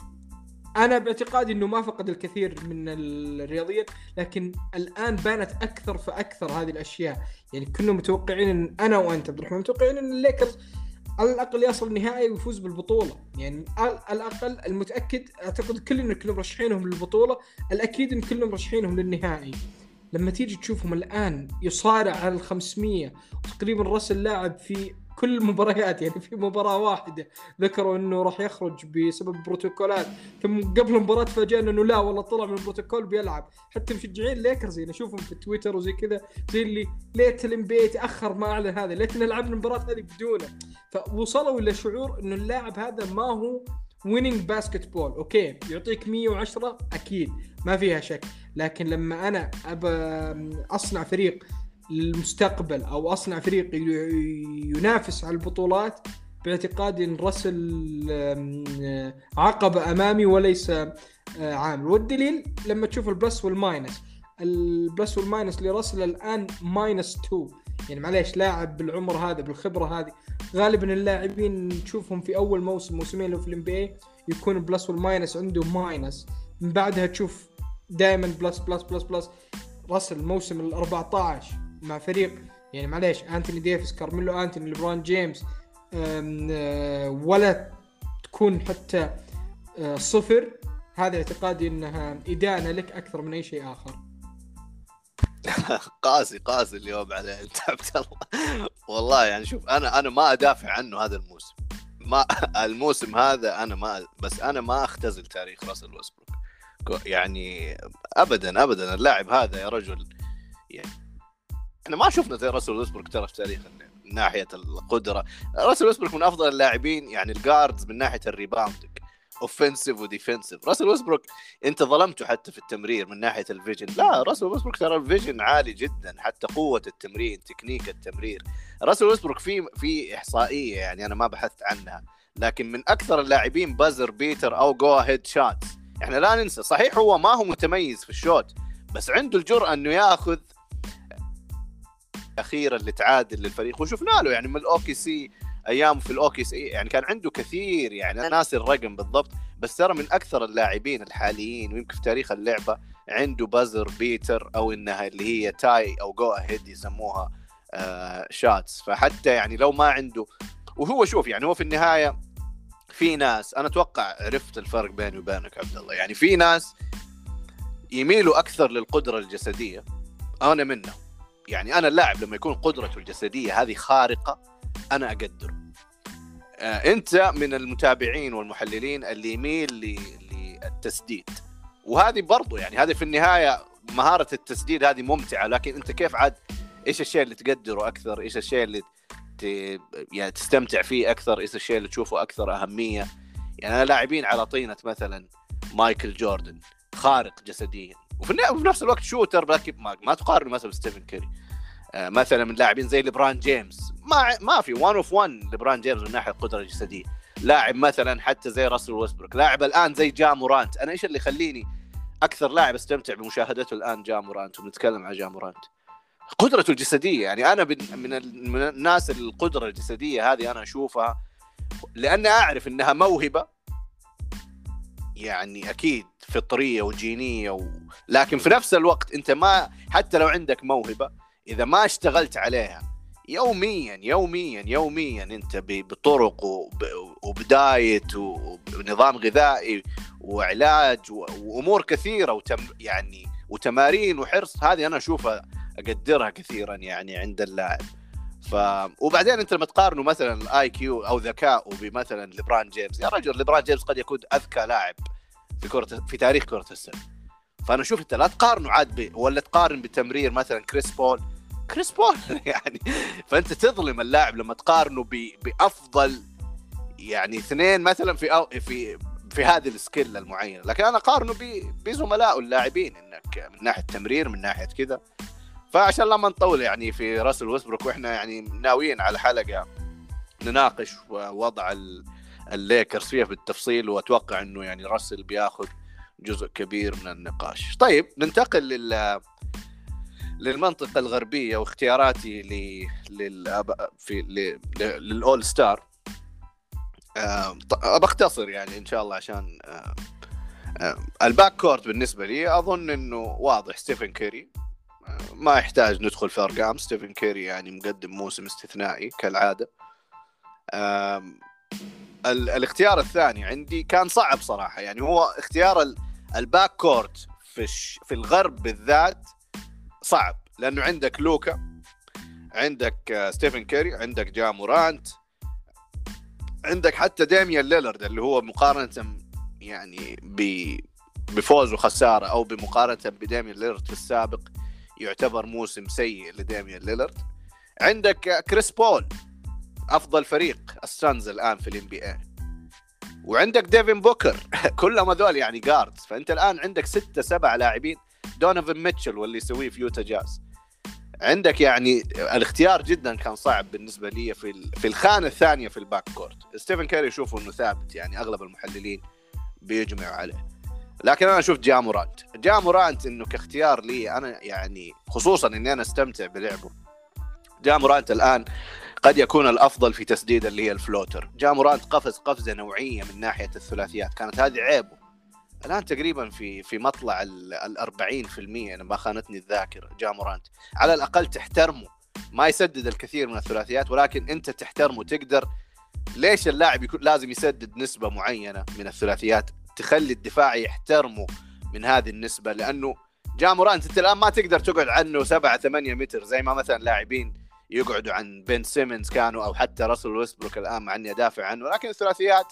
أنا باعتقادي أنه ما فقد الكثير من الرياضية، لكن الآن بانت أكثر فأكثر هذه الأشياء. يعني كنا متوقعين أن أنا وأنت عبد الرحمن متوقعين أن الليكرز على الأقل يصل النهائي ويفوز بالبطولة، يعني على الأقل المتأكد أعتقد كلنا كنا مرشحينهم للبطولة، الأكيد إن كلنا مرشحينهم للنهائي. لما تيجي تشوفهم الآن يصارع على 500 تقريبا راسل لاعب في كل المباريات، يعني في مباراة واحدة ذكروا إنه راح يخرج بسبب بروتوكولات، ثم قبل المباراة فاجأنا إنه لا والله طلع من البروتوكول بيلعب. حتى مشجعين ليكرز يعني نشوفهم في تويتر وزي كذا زي اللي ليت الإنبي تأخر ما أعلن هذا، ليت نلعب المباراة هذه بدونه. فوصلوا إلى شعور إنه اللاعب هذا ما هو winning basketball. أوكي يعطيك 110 أكيد ما فيها شك، لكن لما أنا أصنع فريق المستقبل أو أصنع فريق ينافس على البطولات، باعتقاد إن راسل عقبة أمامي وليس عامل. والدليل لما تشوف البلس والماينس، البلس والماينس لراسل الآن ماينس 2، يعني معليش لاعب بالعمر هذا بالخبرة هذه غالبا اللاعبين تشوفهم في أول موسمين لو في الانبي يكون البلس والماينس عنده ماينس، من بعدها تشوف دائما بلس بلس بلس بلس. راسل الموسم ال14 مع فريق يعني معليش أنتوني ديفيس، كارميلو أنتوني، ليبرون جيمس، ولا تكون حتى صفر، هذا اعتقادي أنها إدانة لك أكثر من أي شيء آخر. قاسي اليوم على أنت عبد الله. والله يعني شوف أنا ما أدافع عنه هذا الموسم، ما الموسم هذا أنا ما أختزل تاريخ راسل ويسبروك، يعني أبدا اللاعب هذا يا رجل، يعني احنا ما شفنا زي راسل ويسبروك ترى في تاريخ من ناحيه القدره. راسل ويسبروك من افضل اللاعبين يعني الجاردز من ناحيه الريباوندك اوفنسيف وديفنسيف. راسل ويسبروك انت ظلمته حتى في التمرير من ناحيه الفيجن، لا راسل ويسبروك ترى الفيجن عالي جدا، حتى قوه التمرير، تكنيك التمرير. راسل ويسبروك في احصائيه يعني انا ما بحثت عنها، لكن من اكثر اللاعبين بازر بيتر او جو هيد شوتس. احنا لا ننسى صحيح هو ما هو متميز في الشوت، بس عنده الجرأه انه ياخذ اخيرا اللي تعادل للفريق، وشفنا له يعني من الاوكي سي ايام في الاوكي سي يعني كان عنده كثير، يعني ناس الرقم بالضبط، بس ترى من اكثر اللاعبين الحاليين ويمكن في تاريخ اللعبه عنده بازر بيتر او انها اللي هي تاي او جو اهيد يسموها شاتس. فحتى يعني لو ما عنده، وهو شوف يعني هو في النهايه في ناس، انا اتوقع عرفت الفرق بيني وبينك عبد الله، يعني في ناس يميلوا اكثر للقدره الجسديه، انا منهم. يعني أنا اللاعب لما يكون قدرته الجسدية هذه خارقة أنا أقدره، أنت من المتابعين والمحللين اللي يميل للتسديد، وهذه برضو يعني هذه في النهاية مهارة التسديد هذه ممتعة، لكن أنت كيف عاد إيش الشيء اللي تقدره أكثر، إيش الشيء اللي يعني تستمتع فيه أكثر، إيش الشيء اللي تشوفه أكثر أهمية. يعني أنا لاعبين على طينة مثلا مايكل جوردن خارق جسديا، وفي نفس الوقت شوتر، لكن ما تقارن مثلا ستيفن كيري مثلا من لاعبين زي ليبران جيمس، ما في 1 on 1 ليبران جيمس من ناحية القدرة الجسدية. لاعب مثلا حتى زي راسل ويستبروك، لاعب الآن زي جا مورانت. أنا إيش اللي خليني أكثر لاعب استمتع بمشاهدته الآن جا مورانت، ونتكلم عن جا مورانت قدرته الجسدية. يعني أنا من الناس القدرة الجسدية هذه أنا أشوفها، لأن أعرف أنها موهبة يعني أكيد فطرية وجينية لكن في نفس الوقت أنت ما، حتى لو عندك موهبة إذا ما اشتغلت عليها يومياً يومياً يومياً أنت بطرق وبداية ونظام غذائي وعلاج وأمور كثيرة يعني وتمارين وحرص، هذه أنا أشوفها أقدرها كثيراً يعني عند اللاعب. وبعدين أنت لما تقارنه مثلاً الآي كيو أو ذكاءه بمثلاً ليبران جيمس، يا رجل ليبران جيمس قد يكون أذكى لاعب في تاريخ كرة السلة. فأنا شوف أنت لا تقارنه عاد ولا تقارن بتمرير مثلاً كريس بول يعني. فأنت تظلم اللاعب لما تقارنه بأفضل يعني اثنين مثلا في هذه السكيل المعينة، لكن أنا قارنه بزملائه اللاعبين إنك من ناحية تمرير من ناحية كذا. فعشان لا ما نطول يعني في راسل ويستبروك، وإحنا يعني ناويين على حلقة نناقش وضع الليكرز فيها بالتفصيل، وأتوقع إنه يعني راسل بياخد جزء كبير من النقاش. طيب ننتقل للمنطقة الغربية واختياراتي للأول ستار. بختصر يعني إن شاء الله عشان الباك كورت بالنسبة لي أظن إنه واضح. ستيفن كيري ما يحتاج ندخل في أرقام، ستيفن كيري يعني مقدم موسم استثنائي كالعادة. الاختيار الثاني عندي كان صعب صراحة، يعني هو اختيار الباك كورت في الغرب بالذات صعب، لأنه عندك لوكا، عندك ستيفن كيري، عندك جا مورانت، عندك حتى داميان ليلارد اللي هو مقارنة يعني بفوز وخسارة، أو بمقارنة بداميان ليلارد في السابق يعتبر موسم سيء لداميان ليلارد. عندك كريس بول أفضل فريق السانز الآن في NBA، وعندك ديفين بوكر كلهم هذول يعني جاردز. فأنت الآن عندك 6-7 لاعبين، دونوفن ميتشل واللي يسويه في يوتا جاز. عندك يعني الاختيار جدا كان صعب بالنسبة لي في الخانة الثانية في الباك كورت. ستيفن كيري يشوفه انه ثابت، يعني اغلب المحللين بيجمعوا عليه، لكن انا شفت جا مورانت انه كاختيار لي انا، يعني خصوصا اني انا استمتع بلعبه. جا مورانت الان قد يكون الافضل في تسديد اللي هي الفلوتر. جا مورانت قفزة نوعية من ناحية الثلاثيات، كانت هذه عيبه. الآن تقريبا في مطلع 40%، أنا ما خانتني الذاكرة، جا مورانت على الأقل تحترمه، ما يسدد الكثير من الثلاثيات ولكن أنت تحترمه. تقدر ليش اللاعب يكون لازم يسدد نسبة معينة من الثلاثيات، تخلي الدفاع يحترمه من هذه النسبة، لأنه جا مورانت أنت الآن ما تقدر تقعد عنه 7-8 متر زي ما مثلا لاعبين يقعدوا عن بن سيمنز كانوا، أو حتى راسل ويستبروك الآن مع أني أدافع عنه، لكن الثلاثيات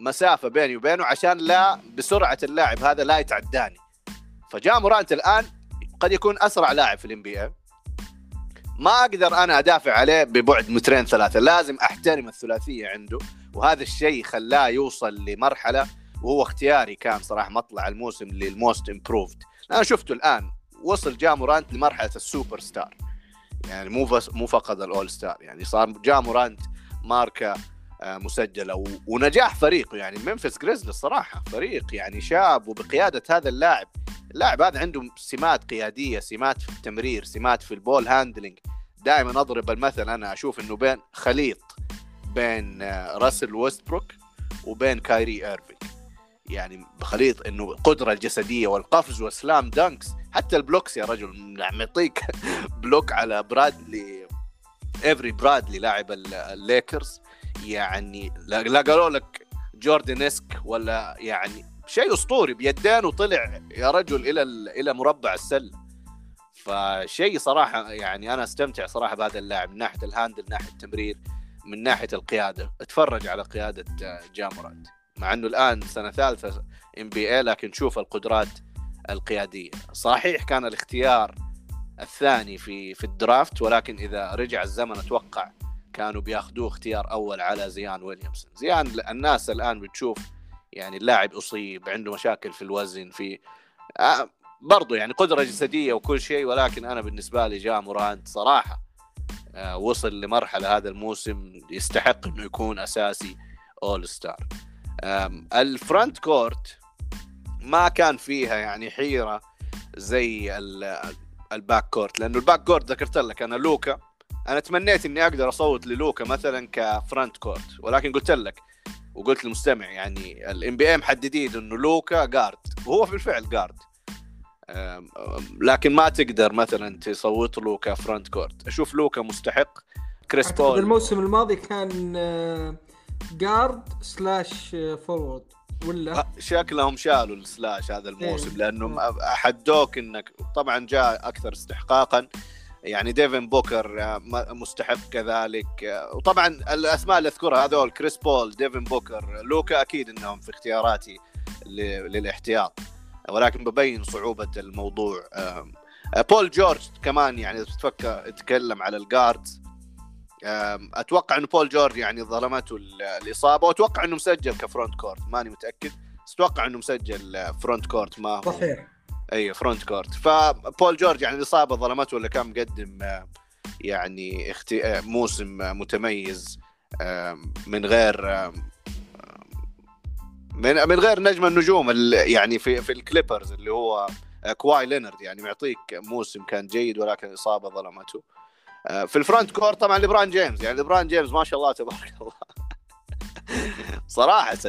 مسافة بيني وبينه عشان لا بسرعة اللاعب هذا لا يتعداني. فجاء مورانت الآن قد يكون أسرع لاعب في الNBA، ما أقدر أنا أدافع عليه ببعد 2-3 متر، لازم أحترم الثلاثية عنده، وهذا الشيء خلاه يوصل لمرحلة. وهو اختياري كان صراحة مطلع الموسم للموست امبروفد. أنا شفته الآن وصل جاء مورانت لمرحلة السوبر ستار، يعني مو فقط الأول ستار، يعني صار جاء مورانت ماركة مسجلة ونجاح فريقه. يعني ممفيس جريزلي الصراحة فريق يعني شاب، وبقيادة هذا اللاعب هذا عنده سمات قيادية، سمات في التمرير، سمات في البول هاندلينج. دائما أضرب المثل، أنا أشوف أنه بين خليط بين راسل ويستبروك وبين كايري إيرفينج، يعني خليط أنه القدرة الجسدية والقفز والسلام دانكس، حتى البلوكس يا رجل يعطيك بلوك على إيفري برادلي لاعب الليكرز، يعني لا قالوا لك جوردنسك ولا، يعني شيء اسطوري بيدين وطلع يا رجل الى مربع السله. فشيء صراحه يعني انا استمتع صراحه بهذا اللاعب من ناحيه الهاندل، من ناحيه التمرير، من ناحية القيادة. اتفرج على قيادة جامرات مع أنه الآن سنة ثالثة NBA، لكن شوف القدرات القيادية. صحيح كان الاختيار الثاني في الدرافت، ولكن إذا رجع الزمن أتوقع كانوا بياخدوه اختيار أول على زيان ويليامسون. زيان الناس الآن بتشوف يعني اللاعب أصيب، عنده مشاكل في الوزن، في برضه يعني قدرة جسدية وكل شيء، ولكن أنا بالنسبة لي جا مورانت صراحة وصل لمرحلة هذا الموسم يستحق أنه يكون أساسي أول ستار. الفرنت كورت ما كان فيها يعني حيرة زي الباك كورت، لأنه الباك كورت ذكرت لك أنا لوكا، أنا تمنيت أني أقدر أصوت للوكا مثلا كفرنت كورت، ولكن قلت لك وقلت للمستمع يعني ال NBA محددين أنه لوكا جارد، وهو في الفعل جارد، لكن ما تقدر مثلا تصوت له كفرنت كورت. أشوف لوكا مستحق. كريس بول الموسم الماضي كان جارد سلاش فورورد، ولا شكلهم شالوا السلاش هذا الموسم لأنهم حدوك أنك طبعا جاء أكثر استحقاقا، يعني ديفن بوكر مستحق كذلك، وطبعا الأسماء اللي أذكرها هذول كريس بول، ديفن بوكر، لوكا أكيد أنهم في اختياراتي للاحتياط، ولكن ببين صعوبة الموضوع. بول جورج كمان يعني تفكر اتكلم على الجاردز، أتوقع أن بول جورج يعني ظلمته الإصابة، وأتوقع أنه مسجل كفرونت كورت، ماني متأكد، أتوقع أنه مسجل فرونت كورت، ما هو أي فرونت كورت. فبول جورج يعني الإصابة ظلمته، اللي كان مقدم يعني موسم متميز من غير نجم النجوم يعني في الكليبرز اللي هو كواي لينارد، يعني معطيك موسم كان جيد ولكن الإصابة ظلمته. في الفرونت كور طبعا ليبران جيمس، يعني ليبران جيمس ما شاء الله تبارك الله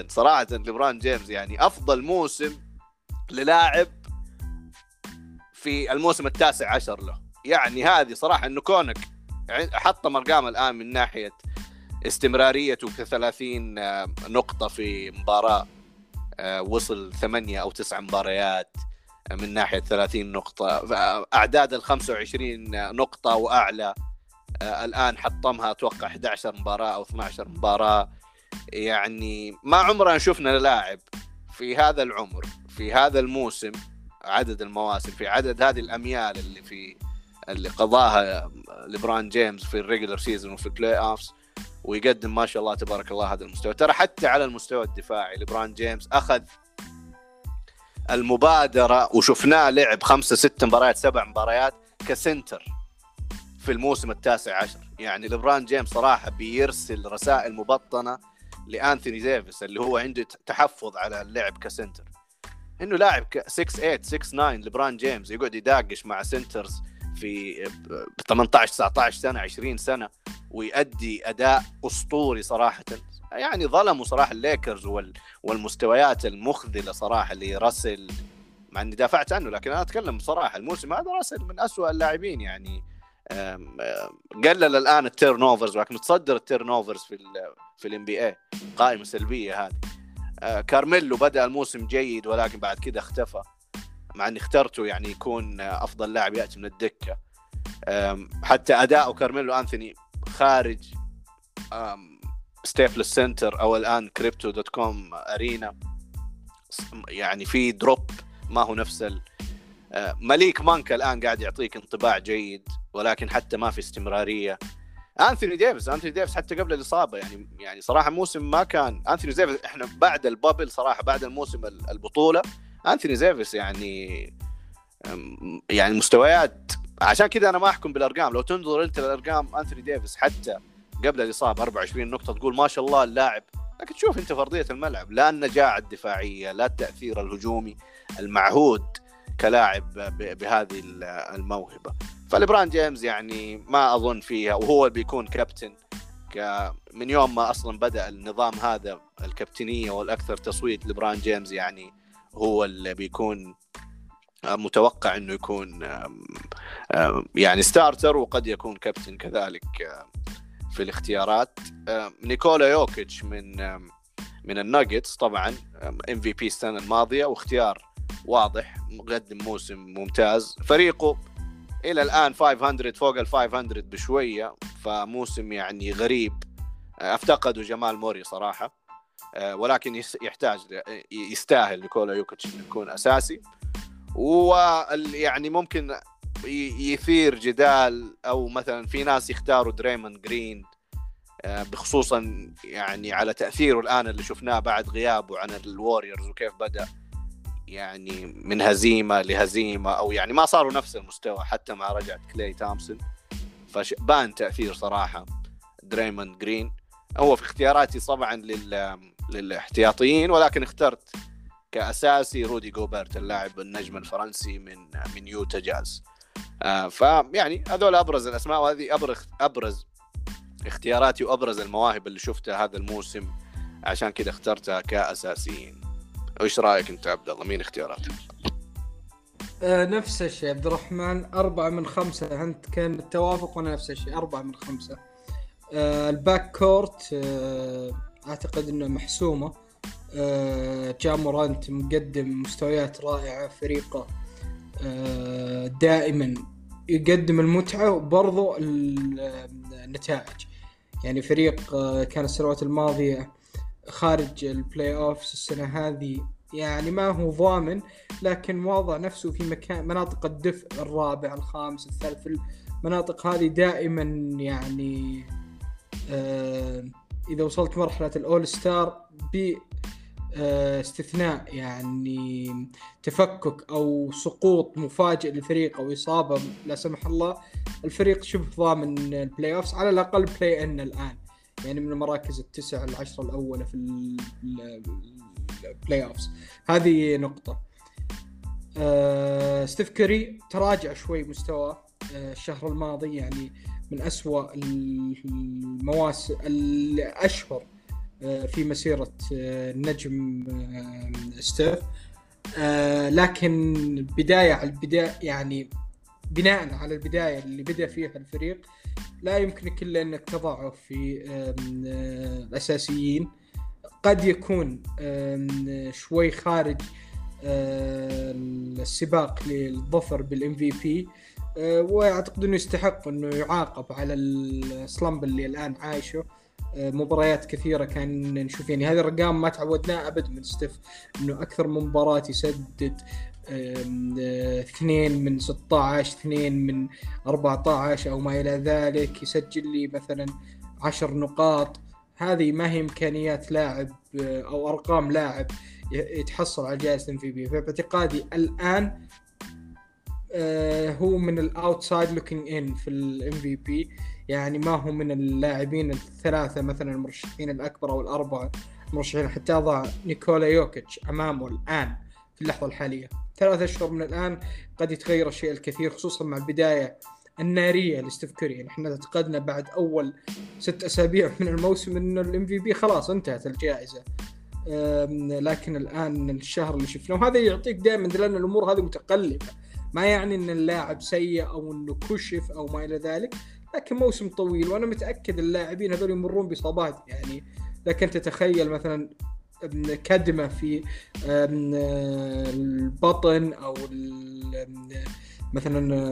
صراحة ليبران جيمس يعني أفضل موسم للاعب في الموسم 19 له، يعني هذه صراحة أنه كونك حط مرقام الآن من ناحية استمراريته ب30 نقطة في مباراة، وصل 8 أو 9 مباريات من ناحية 30 نقطة، أعداد 25 نقطة وأعلى، الآن حطمها أتوقع 11 مباراة أو 12 مباراة. يعني ما عمرنا شفنا لاعب في هذا العمر في هذا الموسم عدد المواسم في عدد هذه الأميال اللي قضاها ليبران جيمس في الريجولر سيزون وفي البلاي أوفس، ويقدم ما شاء الله تبارك الله هذا المستوى. ترى حتى على المستوى الدفاعي ليبران جيمس أخذ المبادرة، وشفناه لعب 5-6 مباريات 7 مباريات كسنتر في الموسم 19. يعني ليبران جيمس صراحة بيرسل رسائل مبطنة لأنثوني ديفيس اللي هو عنده تحفظ على اللعب كسنتر، إنه لاعب 6'8 6'9 ليبران جيمس يقعد يداقش مع سنترز في 18 19 سنة 20 سنة ويؤدي أداء أسطوري صراحة. يعني ظلموا صراحة الليكرز والمستويات المخذلة صراحة اللي راسل، مع أني دافعت عنه لكن أنا أتكلم صراحة الموسم هذا راسل من أسوأ اللاعبين. يعني قلل الآن التيرنوفرز ولكن متصدر التيرنوفرز في ال NBA قائمة سلبية هذه. كارميلو بدأ الموسم جيد ولكن بعد كده اختفى، مع أني اخترته يعني يكون أفضل لاعب يأتي من الدكة. حتى أداء كارميلو أنثوني خارج ستيبل سنتر أو الآن كريبتو دوت كوم أرينا يعني في دروب، ما هو نفس مليك مانكا الآن قاعد يعطيك انطباع جيد ولكن حتى ما في استمرارية. أنثوني ديفيس حتى قبل الإصابة يعني صراحة موسم ما كان أنثوني ديفيس. إحنا بعد البابل صراحة بعد الموسم البطولة أنثوني ديفيس يعني مستويات، عشان كده أنا ما أحكم بالأرقام. لو تنظر أنت للأرقام أنثوني ديفيس حتى قبل الإصابة 24 نقطة تقول ما شاء الله اللاعب، لكن تشوف أنت فرضية الملعب، لا النجاعة الدفاعية لا التأثير الهجومي المعهود كلاعب بهذه الموهبة. فليبران جيمس يعني ما أظن فيها، وهو بيكون كابتن من يوم ما أصلا بدأ النظام هذا الكابتنية والأكثر تصويت ليبران جيمس، يعني هو اللي بيكون متوقع أنه يكون يعني ستارتر وقد يكون كابتن كذلك في الاختيارات. نيكولا يوكيتش من الناجتس طبعا MVP السنة الماضية، واختيار واضح، مقدم موسم ممتاز، فريقه إلى الآن 500 فوق ال 500 بشوية، فموسم يعني غريب افتقدوا جمال موري صراحة، ولكن يستاهل نيكولا يوكيتش يكون أساسي، ويعني ممكن يثير جدال، أو مثلا في ناس يختاروا دريموند جرين بخصوصا يعني على تأثيره الآن اللي شفناه بعد غيابه عن الواريورز، وكيف بدأ يعني من هزيمة لهزيمة، أو يعني ما صاروا نفس المستوى حتى مع رجعة كلاي تومسون. فبان تأثير صراحة دريموند جرين. هو في اختياراتي طبعا للاحتياطيين، ولكن اخترت كأساسي رودي جوبرت اللاعب النجم الفرنسي من يوتا جاز. فيعني هذول أبرز الأسماء، وهذه أبرز اختياراتي وأبرز المواهب اللي شفتها هذا الموسم، عشان كده اخترتها كأساسيين. وإيش رأيك أنت عبد الله، مين اختياراتك؟ نفس الشيء عبد الرحمن، 4 من 5 أنت كان التوافق، وأنا نفس الشيء 4 من 5. الباك كورت أعتقد أنه محسومة، جامورانت مقدم مستويات رائعة، فريقه دائما يقدم المتعة وبرضو النتائج. يعني فريق كان السنوات الماضية خارج البلاي أوفس، السنة هذه يعني ما هو ضامن، لكن واضع نفسه في مكان مناطق الدفء الرابع الخامس الثالث، المناطق هذه دائما يعني إذا وصلت مرحلة الأول ستار باستثناء يعني تفكك أو سقوط مفاجئ للفريق أو إصابة لا سمح الله، الفريق شبه ضامن البلاي أوفس، على الأقل بلاي إن الآن، يعني من المراكز 9 ل 10 الأولى في البلاي أوفس. هذه نقطة. ستيف كاري تراجع شوي مستوى الشهر الماضي، يعني من أسوأ المواسم الأشهر في مسيرة نجم ستيف، لكن البداية يعني بناء على البداية اللي بدأ فيها الفريق لا يمكنك إلا أنك تضعه في الأساسيين. قد يكون شوي خارج السباق للظفر بالMVP، وأعتقد أنه يستحق أنه يعاقب على السلمب اللي الآن عايشه، مباريات كثيرة كان نشوف، يعني هذا الرقم ما تعودناه أبد من ستيف، أنه أكثر من مباراة يسدد 2 من 16 2 من 14 أو ما إلى ذلك، يسجل لي مثلا 10 نقاط. هذه ما هي إمكانيات لاعب أو أرقام لاعب يتحصل على جائزة MVP. فباعتقادي الآن هو من الأوتسايد لوكينج إن في الMVP، يعني ما هو من اللاعبين 3 مثلا المرشحين الأكبر أو 4 مرشحين. حتى أضع نيكولا يوكيتش أمامه الآن في اللحظة الحالية. 3 أشهر من الآن قد يتغير الشيء الكثير، خصوصا مع البداية النارية لستيف كاري. نحن اعتقدنا بعد أول 6 أسابيع من الموسم إنه الMVP خلاص انتهت الجائزة، لكن الآن الشهر اللي شفناه، وهذا يعطيك دائما لأن الأمور هذه متقلبة، ما يعني إن اللاعب سيء أو إنه كشف أو ما إلى ذلك، لكن موسم طويل، وأنا متأكد اللاعبين هذول يمرون بإصابات. يعني لكن تتخيل مثلا كدمة في البطن أو مثلا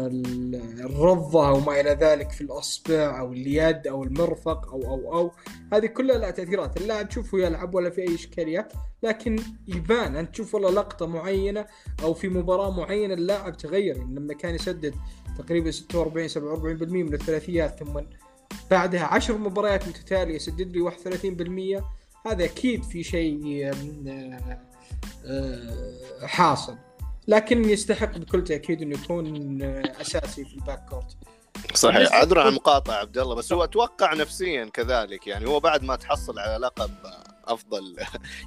الرضة أو ما إلى ذلك في الأصبع أو اليد أو المرفق أو هذه كلها لها تأثيرات. اللاعب تشوفه يلعب ولا في أي إشكاليات، لكن يبان أن تشوف والله لقطة معينة أو في مباراة معينة اللاعب تغير، يعني لما كان يسدد تقريبا 46-47% من الثلاثيات، ثم بعدها 10 مباريات متتالية يسدد لي 31%، هذا أكيد في شيء حاصل، لكن يستحق بكل تأكيد إنه يكون أساسي في الباك كورت. صحيح، عذر عن مقاطع عبد الله، بس هو أتوقع نفسيا كذلك، يعني هو بعد ما تحصل على لقب أفضل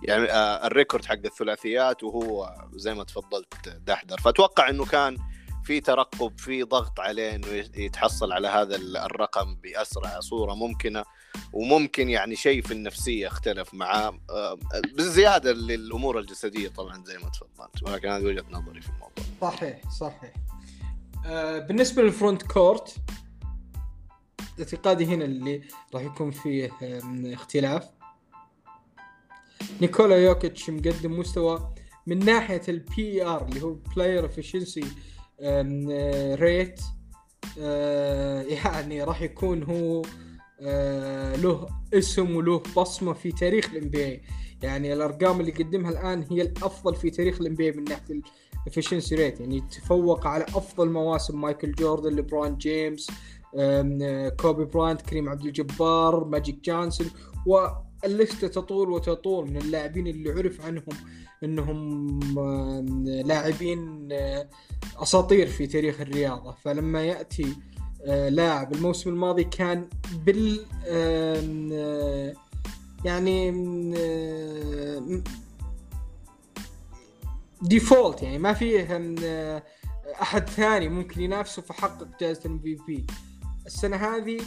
يعني الريكورد حق الثلاثيات، وهو زي ما تفضلت دحدر، فأتوقع إنه كان في ترقب، في ضغط عليه إنه يتحصل على هذا الرقم بأسرع صورة ممكنة، وممكن يعني شيء في النفسية اختلف معه بالزيادة للأمور الجسدية طبعا زي ما تفضلت، ولكن هذه وجهة نظري في الموضوع. صحيح. بالنسبة للفرونت كورت اعتقادي هنا اللي راح يكون فيه اختلاف. نيكولا يوكيتش مقدم مستوى من ناحية الPER اللي هو Player Efficiency Rate، يعني راح يكون هو له اسم وله بصمة في تاريخ الNBA. يعني الأرقام اللي قدمها الآن هي الأفضل في تاريخ الNBA من ناحية الإفشنسي ريت، يعني تفوق على أفضل مواسم مايكل جوردن، ليبرون جيمس، كوبي براينت، كريم عبد الجبار، ماجيك جانسون، والليستة تطول وتطول من اللاعبين اللي عرف عنهم إنهم لاعبين أساطير في تاريخ الرياضة. فلما يأتي لاعب الموسم الماضي كان بال يعني ديفولت، يعني ما فيه أحد ثاني ممكن ينافسه فحقق جائزة MVP. السنة هذه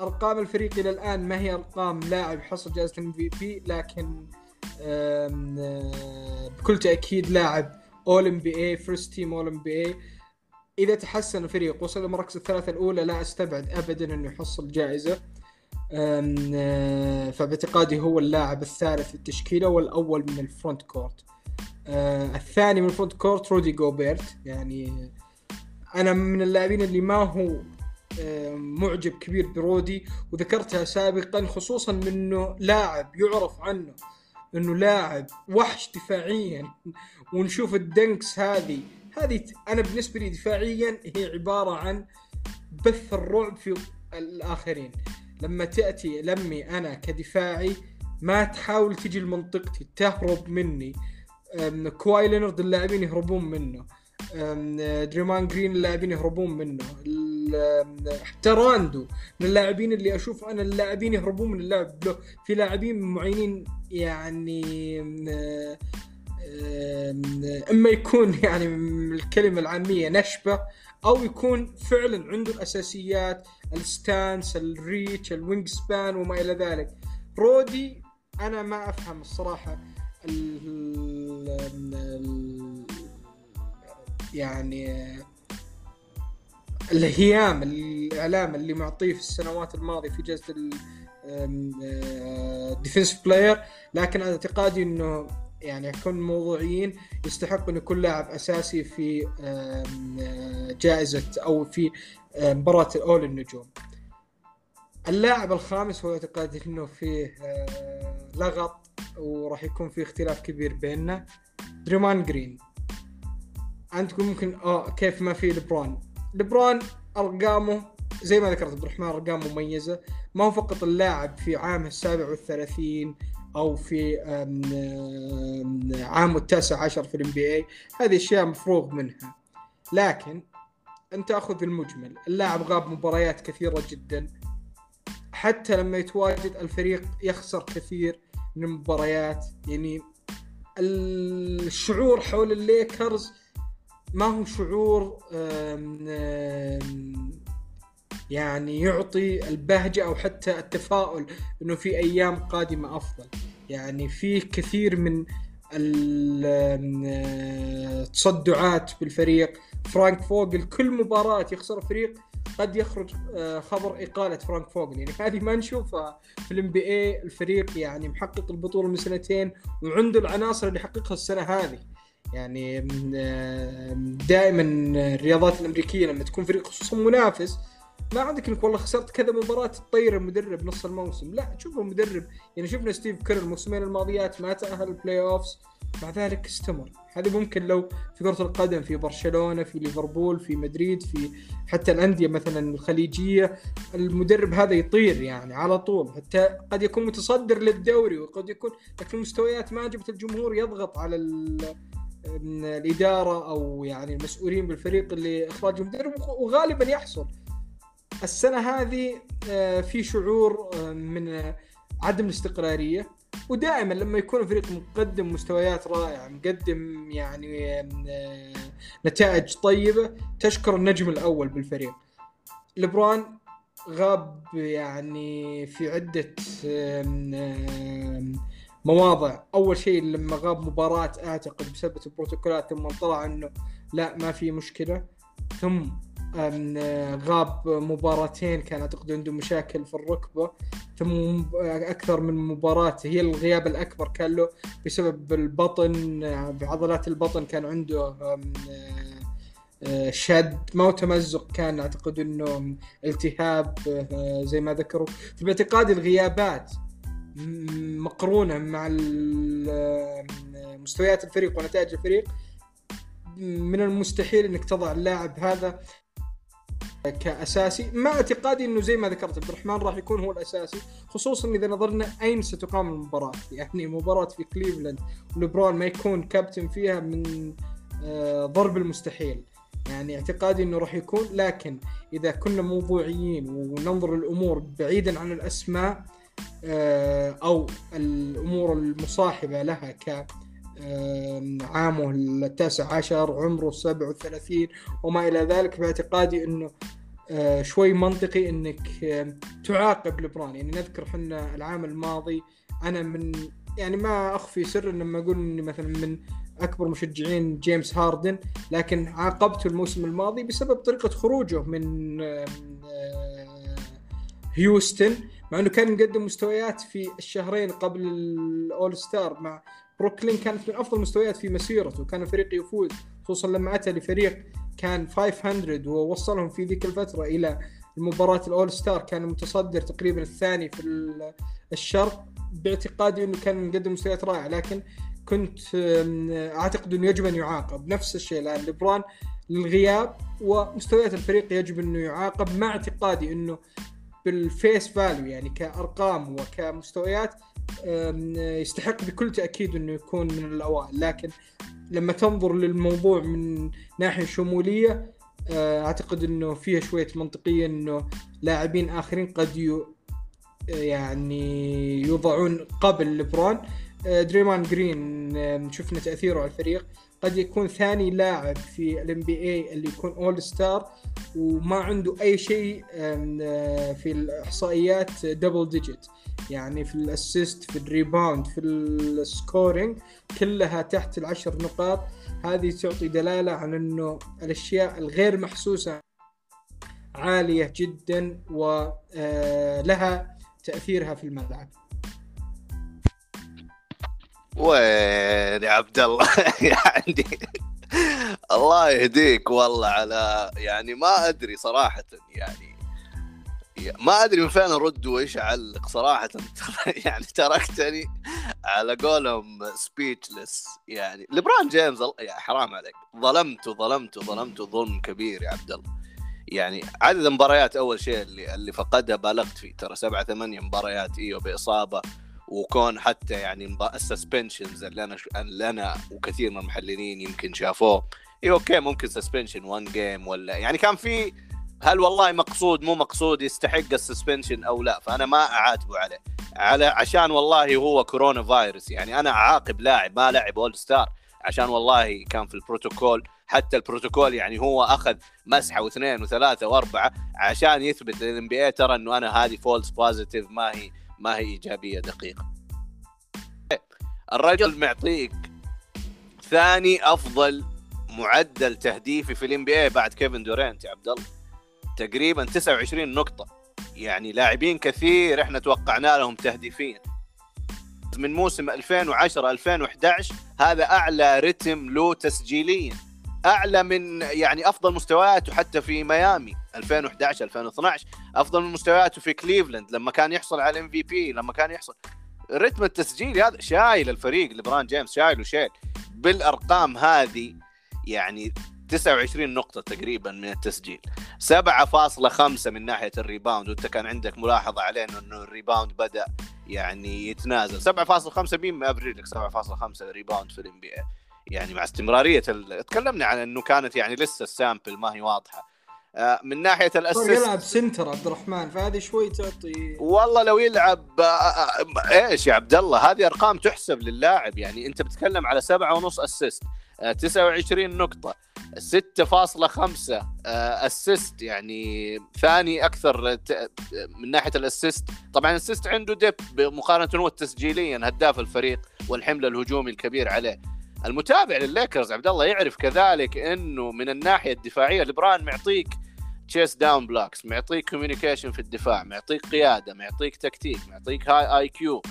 أرقام الفريق إلى الآن ما هي أرقام لاعب حصل جائزة MVP، لكن بكل تأكيد لاعب All-NBA First Team All-NBA. إذا تحسن الفريق وصل لمركز الثلاثة الأولى لا أستبعد أبدا أنه يحصل جائزة، فباعتقادي هو اللاعب الثالث للتشكيلة والأول من الفرونت كورت. الثاني من الفرونت كورت رودي جوبيرت، يعني أنا من اللاعبين اللي ما هو معجب كبير برودي، وذكرتها سابقا خصوصا منه لاعب يعرف عنه أنه لاعب وحش دفاعيا، ونشوف الدنكس هذه أنا بالنسبة لي دفاعيا هي عبارة عن بث الرعب في الآخرين. لما تأتي لمي أنا كدفاعي ما تحاول تجي لمنطقتي، تهرب مني. كواي لينارد اللاعبين يهربون منه، دريمان جرين اللاعبين يهربون منه، حتى راندو من اللاعبين اللي أشوف أنا اللاعبين يهربون من اللعب له. في لاعبين معينين يعني إما يكون يعني من الكلمة العامية نشبة، أو يكون فعلا عنده الأساسيات، الستانس، الريتش، الوينج سبان وما إلى ذلك. رودي أنا ما أفهم الصراحة يعني الهيام الإعلام اللي معطيه في السنوات الماضية في جائزة الديفنسيف بلاير، لكن أنا اعتقادي أنه يعني كن موضوعيين، يستحق أن يكون لاعب أساسي في جائزة أو في مباراة الأول النجوم. اللاعب الخامس هو اعتقادي أنه فيه لغط وراح يكون فيه اختلاف كبير بيننا، دريمان جرين. أنتم ممكن كيف ما في لبران أرقامه زي ما ذكرت عبد الرحمن أرقام مميزة، ما هو فقط اللاعب في عامه 37 أو في عام 19 في NBA، هذه الأشياء مفروغ منها، لكن أنت أخذ المجمل. اللاعب غاب مباريات كثيرة جدا، حتى لما يتواجد الفريق يخسر كثير من المباريات. يعني الشعور حول الليكرز ما هو شعور يعني يعطي البهجة أو حتى التفاؤل أنه في أيام قادمة أفضل. يعني فيه كثير من التصدعات بالفريق. فرانك فوغل كل مباراة يخسر فريق قد يخرج خبر إقالة فرانك فوغل، يعني هذه ما نشوفها في NBA. الفريق يعني محقق البطولة من سنتين وعنده العناصر اللي حققها السنة هذه. يعني دائما الرياضات الأمريكية لما تكون فريق خصوصا منافس ما عندك انك والله خسرت كذا مباراة تطير المدرب نص الموسم، لا تشوف المدرب. يعني شفنا ستيف كير الموسمين الماضيات ما تأهل البلاي أوفز، مع ذلك استمر. هذا ممكن لو في كرة القدم، في برشلونة، في ليفربول، في مدريد، في حتى الأندية مثلا الخليجية، المدرب هذا يطير يعني على طول، حتى قد يكون متصدر للدوري وقد يكون، لكن المستويات ما عجبت الجمهور يضغط على الإدارة أو يعني المسؤولين بالفريق اللي إخراج المدرب، وغالبا يحصل. السنة هذه في شعور من عدم الاستقرارية، ودائما لما يكون فريق مقدم مستويات رائعة، مقدم يعني نتائج طيبة، تشكر النجم الأول بالفريق. لبران غاب يعني في عدة مواضع. أول شيء لما غاب مباراة أعتقد بسبب البروتوكولات، ثم طلع أنه لا ما في مشكلة، ثم غاب مباراتين كان أعتقد عنده مشاكل في الركبة، ثم أكثر من مباراة هي الغياب الأكبر كان له بسبب البطن، بعضلات البطن كان عنده شد ما هو تمزق، كان أعتقد أنه التهاب زي ما ذكروا. في باعتقادي الغيابات مقرونة مع مستويات الفريق ونتائج الفريق من المستحيل أنك تضع اللاعب هذا كأساسي، مع اعتقادي أنه زي ما ذكرت عبد الرحمن راح يكون هو الأساسي، خصوصا إذا نظرنا أين ستقام المباراة. يعني مباراة في كليفلاند وليبرون ما يكون كابتن فيها من ضرب المستحيل، يعني اعتقادي أنه راح يكون. لكن إذا كنا موضوعيين وننظر الأمور بعيدا عن الأسماء أو الأمور المصاحبة لها ك عامه 19 عمره 37 وما إلى ذلك، باعتقادي أنه شوي منطقي أنك تعاقب لبران. يعني نذكر حنا العام الماضي، أنا من يعني ما أخفي سر لما أقول أني مثلا من أكبر مشجعين جيمس هاردن، لكن عاقبته الموسم الماضي بسبب طريقة خروجه من هيوستن، مع أنه كان مقدم مستويات في الشهرين قبل الأول ستار مع بروكلين كانت من أفضل مستويات في مسيرته، وكان الفريق يفوز، خصوصا لما أتى لفريق كان 500 ووصلهم في ذيك الفترة إلى المباراة الأول ستار، كان متصدر تقريبا الثاني في الشرق. باعتقادي أنه كان مقدم مستويات رائعة، لكن كنت أعتقد أنه يجب أن يعاقب. نفس الشيء الآن لبران للغياب ومستويات الفريق يجب أنه يعاقب، مع اعتقادي أنه بالفيس فاليو يعني كأرقام وكمستويات يستحق بكل تأكيد أنه يكون من الأوائل، لكن لما تنظر للموضوع من ناحية شمولية أعتقد أنه فيها شوية منطقية أنه لاعبين آخرين قد يعني يوضعون قبل لبران. دريمان جرين شفنا تأثيره على الفريق، قد يكون ثاني لاعب في NBA اللي يكون أول ستار وما عنده أي شيء في الإحصائيات دبل ديجيت، يعني في الأسيست في الريباوند في السكورينج كلها تحت 10 نقاط. هذه تعطي دلالة عن أنه الأشياء الغير محسوسة عالية جدا ولها تأثيرها في الملعب. وين يا عبد الله يعني الله يهديك والله على يعني ما أدري صراحة، يعني ما أدري من فين أرد وإيش أعلق صراحة. يعني تركتني على قولهم speechless. يعني لبران جيمز يا حرام عليك، ظلمته ظلم كبير يا عبد الله. يعني عدد مباريات أول شيء اللي فقدها بالغت فيه، ترى 7-8 مباريات بإصابة، وكون حتى يعني السسبنشنز اللي أنا وكثير من المحللين يمكن شافوه أوكي ممكن سسبنشن 1 جيم ولا يعني كان في هل والله مقصود مو مقصود يستحق السسبنشن أو لا، فأنا ما أعاتبه على عشان والله هو كورونا فايروس. يعني أنا أعاقب لاعب ما لعب أول ستار عشان والله كان في البروتوكول، حتى البروتوكول يعني هو أخذ مسحة 2 و3 و4 عشان يثبت للإن بي اي ترى أنه أنا هذه فولس بوزيتيف، ما هي إيجابية دقيقة. الرجل معطيك ثاني أفضل معدل تهديفي في الإن بي اي بعد كيفن دورانت يا عبد الله، تقريبا 29 نقطة. يعني لاعبين كثير احنا توقعنا لهم تهديفين من موسم 2010-2011 هذا أعلى رتم له تسجيليا، أعلى من يعني أفضل مستوياته حتى في ميامي 2011-2012، أفضل من مستوياته في كليفلاند لما كان يحصل على MVP، لما كان يحصل الرتم التسجيلي هذا شايل الفريق. لبران جيمس شايل وشايل بالأرقام هذه، يعني 29 نقطة تقريبا من التسجيل، 7.5 من ناحية الريباوند، وانت كان عندك ملاحظة علينا انه الريباوند بدأ يعني يتنازل. 7.5 مين افريجك 7.5 ريباوند في الان بي اي، يعني مع استمرارية تكلمنا عن انه كانت يعني لسه السامبل ما هي واضحة. من ناحية الأسيست يلعب سنتر عبد الرحمن، فهذه شوي تعطي والله لو يلعب ايش يا عبد الله، هذه أرقام تحسب للاعب. يعني انت بتتكلم على 7.5 أسيست، 29 نقطة، 6.5 أسيست، يعني ثاني أكثر من ناحية الأسيست. طبعا الأسيست عنده ديب بمقارنة تسجيليا، هداف الفريق والحملة الهجومي الكبير عليه. المتابع للليكرز عبد الله يعرف كذلك انه من الناحيه الدفاعيه لبران معطيك تشيس داون بلوكس، معطيك كوميونيكيشن في الدفاع، معطيك قياده، معطيك تكتيك، معطيك هاي اي كيو.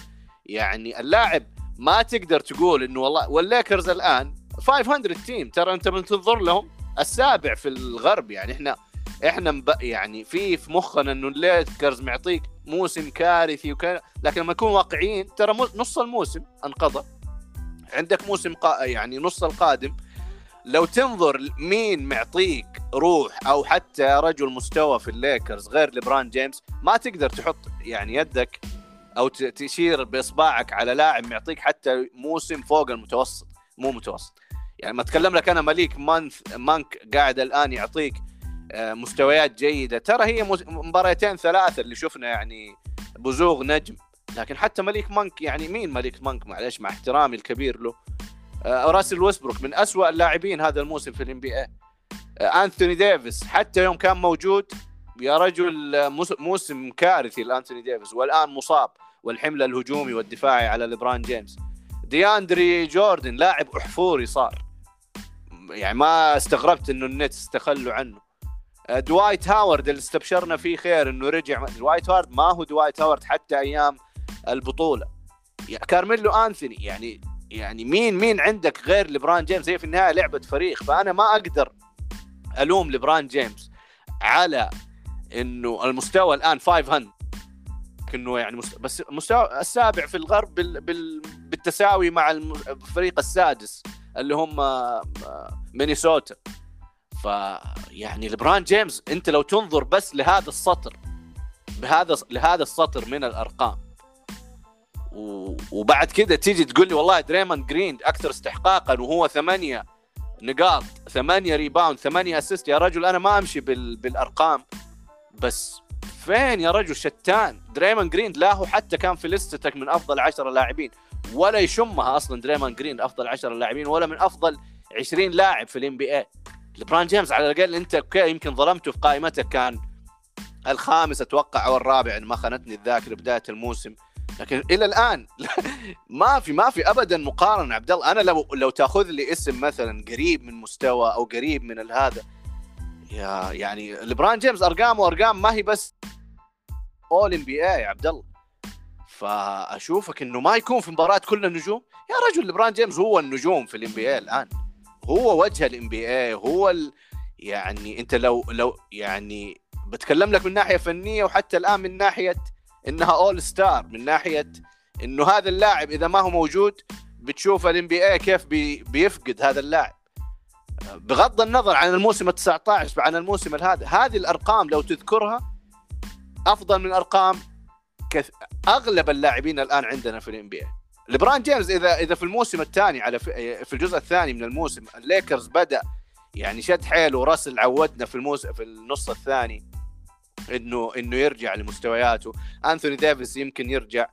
يعني اللاعب ما تقدر تقول انه والله. والليكرز الان 500 تيم، ترى انت بتنظر لهم السابع في الغرب. يعني احنا يعني في مخنا انه الليكرز معطيك موسم كارثي لكن لما نكون واقعيين ترى نص الموسم انقضى، عندك موسم يعني نص القادم. لو تنظر مين معطيك روح او حتى رجل مستوى في الليكرز غير ليبران جيمس، ما تقدر تحط يعني يدك او تشير باصبعك على لاعب معطيك حتى موسم فوق المتوسط، مو متوسط. يعني ما اتكلم لك انا مليك مانك قاعد الان يعطيك مستويات جيدة، ترى هي مباريتين ثلاثة اللي شفنا يعني بزوغ نجم، لكن حتى مليك مانك يعني مين مليك مانك معلش مع احترامي الكبير له. راسل ويسبروك من أسوأ اللاعبين هذا الموسم في الNBA. أنثوني ديفيس حتى يوم كان موجود يا رجل موسم كارثي لأنثوني ديفيس، والآن مصاب والحملة الهجومي والدفاعي على ليبران جيمس. دياندري جوردن لاعب أحفوري صار، يعني ما استغربت إنه النتس استخلوا عنه. دوايت هاورد اللي استبشرنا فيه خير إنه رجع، دوايت هاورد ما هو دوايت هاورد حتى أيام البطولة. كارميلو أنثوني يعني مين عندك غير ليبران جيمس؟ هي في النهاية لعبة فريق، فأنا ما أقدر ألوم ليبران جيمس على إنه المستوى الآن 500 إنه يعني بس مستوى السابع في الغرب بالتساوي مع الفريق السادس اللي هم مينيسوتا. فيعني ليبران جيمس أنت لو تنظر بس لهذا السطر لهذا السطر من الأرقام، وبعد كده تيجي تقول لي والله دريموند جرين أكثر استحقاقا وهو 8 نقاط 8 ريباوند 8 أسيست، يا رجل أنا ما أمشي بالأرقام بس. فين يا رجل شتان دريموند جرين؟ لا هو حتى كان في لستتك من أفضل 10 لاعبين ولا يشمها أصلا دريموند جرين أفضل 10 لاعبين ولا من أفضل 20 لاعب في NBA. ليبران جيمس على الأقل أنت يمكن ظلمته في قائمتك، كان 5 أتوقع أو 4 يعني ما خانتني الذاكرة بداية الموسم، لكن إلى الآن ما في أبدا مقارنة. عبد الله أنا لو تأخذ لي اسم مثلا قريب من مستوى أو قريب من هذا، يعني ليبران جيمس أرقام ما هي بس All-NBA يا عبد الله. فأشوفك إنه ما يكون في مباراة كل النجوم يا رجل. ليبران جيمس هو النجوم في NBA الآن، هو وجه NBA، هو يعني أنت لو يعني بتكلم لك من ناحية فنية وحتى الآن من ناحية إنها أول ستار، من ناحية إنه هذا اللاعب إذا ما هو موجود بتشوف NBA كيف بيفقد هذا اللاعب، بغض النظر عن الموسم 19 عن الموسم هذا. هذه الأرقام لو تذكرها أفضل من أرقام أغلب اللاعبين الآن عندنا في NBA. ليبران جيمس إذا في الموسم الثاني في الجزء الثاني من الموسم الليكرز بدأ يعني شد حيله وراسل، عودنا في النص الثاني انه يرجع لمستوياته. أنثوني ديفيس يمكن يرجع.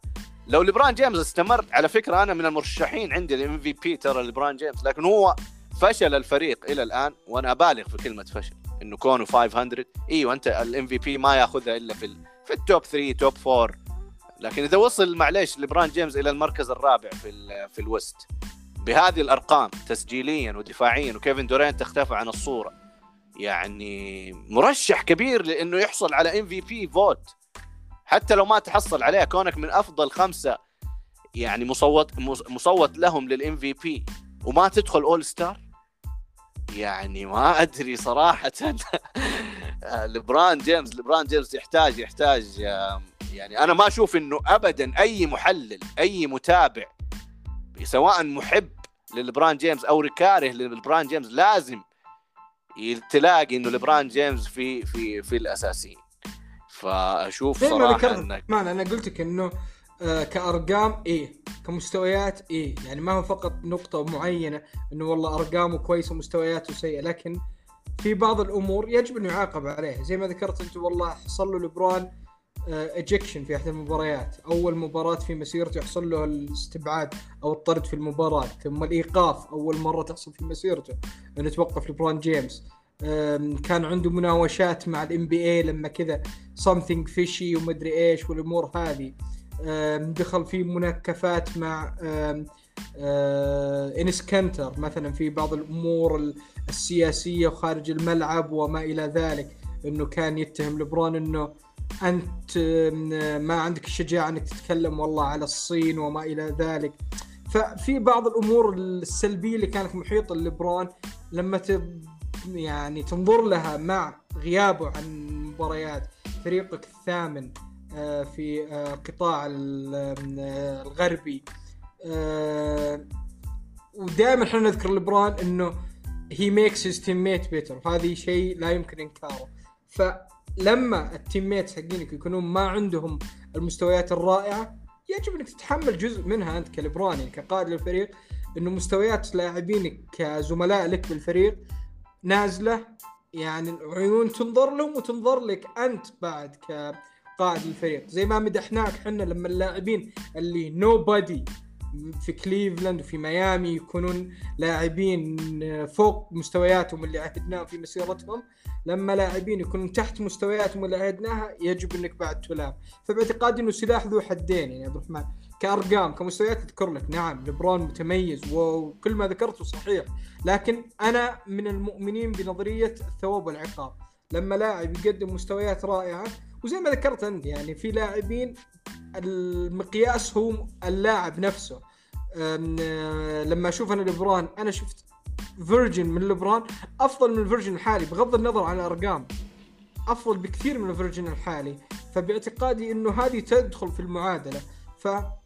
لو ليبران جيمس استمر، على فكره انا من المرشحين عندي الMVP ترى ليبران جيمس، لكن هو فشل الفريق الى الان، وانا ابالغ في كلمه فشل انه كونه 500. ايوه انت الMVP ما ياخذها الا في التوب 3 توب 4، لكن اذا وصل معليش ليبران جيمس الى المركز الرابع في الوست بهذه الارقام تسجيليا ودفاعيا، وكيفن دورانت اختفى عن الصوره، يعني مرشح كبير لأنه يحصل على MVP فوت، حتى لو ما تحصل عليها كونك من أفضل 5 يعني مصوت لهم للMVP وما تدخل أول ستار. يعني ما أدري صراحة. ليبران جيمس يحتاج يعني أنا ما أشوف إنه أبدا أي محلل أي متابع سواء محب لليبران جيمس أو ركاره لليبران جيمس لازم تلاقي انه ليبران جيمس في الاساسيين. فاشوف صراحه انك ما انا قلت لك انه كارقام كمستويات يعني ما هو فقط نقطه معينه انه والله ارقامه كويسه ومستوياته سيئه، لكن في بعض الامور يجب ان يعاقب عليها. زي ما ذكرت انت والله حصل له ليبران اجكشن في احد المباريات، اول مباراه في مسيرته يحصل له الاستبعاد او الطرد في المباراه، ثم الايقاف اول مره تحصل في مسيرته انه توقف ليبران جيمس. كان عنده مناوشات مع الNBA لما كذا something fishy ومدري ايش والامور هذه، دخل في مناكفات مع إنس كنتر مثلا في بعض الامور السياسيه وخارج الملعب وما الى ذلك، انه كان يتهم ليبران انه أنت ما عندك الشجاعة أنك تتكلم والله على الصين وما إلى ذلك. ففي بعض الأمور السلبية اللي كانت محيطة ليبران لما يعني تنظر لها مع غيابه عن مباريات فريقك الثامن في القطاع الغربي. ودائما احنا نذكر لبران انه he makes his teammate better، هذا شيء لا يمكن انكاره. فلما التيميت حقينك يكونون ما عندهم المستويات الرائعة يجب انك تتحمل جزء منها انت كلبران، يعني كقائد للفريق، انه مستويات لاعبينك كزملاء لك بالفريق نازلة، يعني العيون تنظر لهم وتنظر لك انت بعد كقائد الفريق. زي ما مدحناك حنا لما اللاعبين اللي nobody في كليفلاند وفي ميامي يكونون لاعبين فوق مستوياتهم اللي عهدناهم في مسيرتهم، لما لاعبين يكونون تحت مستوياتهم اللي عهدناها يجب انك بعد تلام. فباعتقادي انه سلاح ذو حدين، يعني عبد الرحمن كأرقام كمستويات تذكر لك نعم لبرون متميز وكل ما ذكرته صحيح، لكن أنا من المؤمنين بنظرية الثواب والعقاب. لما لاعب يقدم مستويات رائعة وزي ما ذكرت أنت، يعني في لاعبين المقياس هو اللاعب نفسه. لما أشوف أنا لبرون، أنا شفت فيرجن من لبرون أفضل من الفيرجن الحالي بغض النظر عن الأرقام، أفضل بكثير من الفيرجن الحالي. فباعتقادي أنه هذه تدخل في المعادلة. فاعتقاد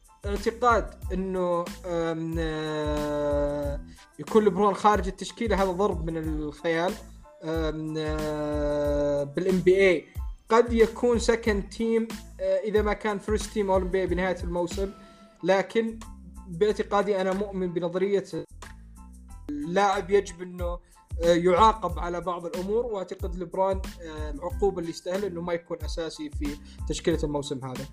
انه يكون لبرون خارج التشكيله هذا ضرب من الخيال. بالام بي اي قد يكون سكند تيم اذا ما كان فيرست تيم اول ام بي بنهايه الموسم، لكن باعتقادي انا مؤمن بنظريه اللاعب يجب انه يعاقب على بعض الامور، واعتقد لبرون العقوبه اللي يستاهل انه ما يكون اساسي في تشكيله الموسم هذا.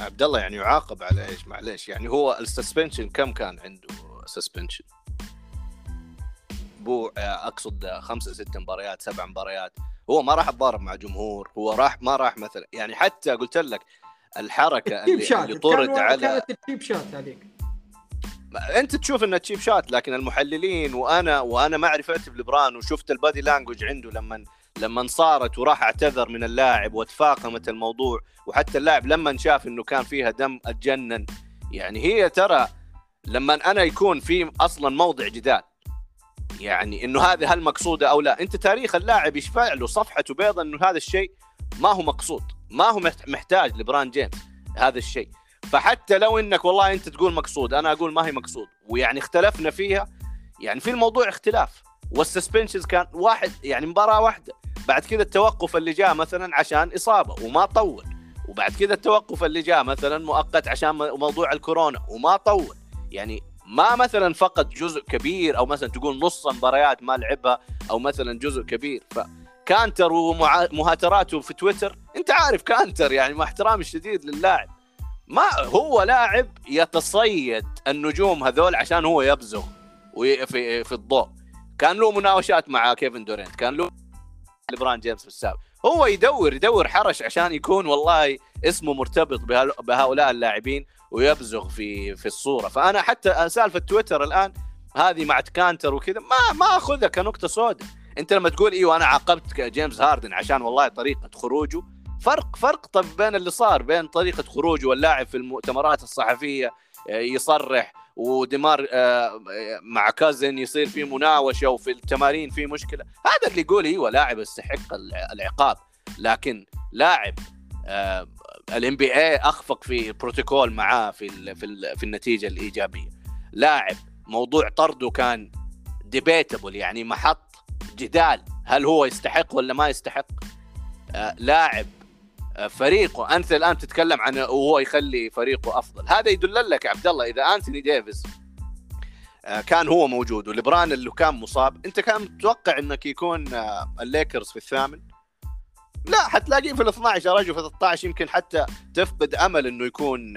عبد الله يعني يعاقب على ايش؟ معليش يعني هو السسبنشن كم كان عنده سسبنشن؟ اقصد 5-6 مباريات 7 مباريات. هو ما راح يتضارب مع جمهور، هو راح ما راح مثلا، يعني حتى قلت لك الحركه اللي طرد على التشيب شات عليك، انت تشوف انه تشيب شات، لكن المحللين وانا معرفتي بلبران وشفت البادي لانجوج عنده لما صارت وراح اعتذر من اللاعب وتفاقمت الموضوع، وحتى اللاعب لما شاف انه كان فيها دم اتجنن. يعني هي ترى لما انا يكون في اصلا موضع جدال، يعني انه هذا هل مقصوده او لا، انت تاريخ اللاعب يشفع له صفحته بيضا انه هذا الشيء ما هو مقصود، ما هو محتاج لبران جيمس هذا الشيء. فحتى لو انك والله انت تقول مقصود انا اقول ما هي مقصود، ويعني اختلفنا فيها، يعني في الموضوع اختلاف. والسسبنشنز كان واحد، يعني مباراة واحدة، بعد كده التوقف اللي جاء مثلا عشان إصابة وما طول، وبعد كده التوقف اللي جاء مثلا مؤقت عشان موضوع الكورونا وما طول. يعني ما مثلا فقد جزء كبير، أو مثلا تقول نص مباريات ما لعبها، أو مثلا جزء كبير. فكانتر ومهاتراته في تويتر، أنت عارف كانتر يعني مع احترام الشديد للاعب، ما هو لاعب يتصيد النجوم هذول عشان هو يبزغ في الضوء. كان له مناوشات مع كيفن دورينت، كان له لبران جيمس في السابق، هو يدور حرش عشان يكون والله اسمه مرتبط بهؤلاء اللاعبين ويبزغ في الصورة. فأنا حتى سالفة تويتر الآن هذه مع كانتر وكذا ما أخذها كنقطة سودة. أنت لما تقول إيوه أنا عاقبت جيمس هاردن عشان والله طريقة خروجه، فرق طب بين اللي صار بين طريقة خروجه واللاعب في المؤتمرات الصحفية يصرح، ودمار مع كازن يصير في مناوشة، وفي التمارين في مشكلة. هذا اللي يقول هو لاعب يستحق العقاب، لكن لاعب NBA أخفق في بروتوكول معاه في النتيجة الإيجابية. لاعب موضوع طرده كان debatable، يعني محط جدال هل هو يستحق ولا ما يستحق. لاعب فريقه، أنت الآن تتكلم عن وهو يخلي فريقه أفضل، هذا يدل لك عبد الله إذا أنتوني ديفيس كان هو موجود ولبران اللي كان مصاب، أنت كان متوقع أنك يكون الليكرز في الثامن؟ لا، حتلاقيه في 12 يا رجل، في 13 يمكن حتى تفقد أمل أنه يكون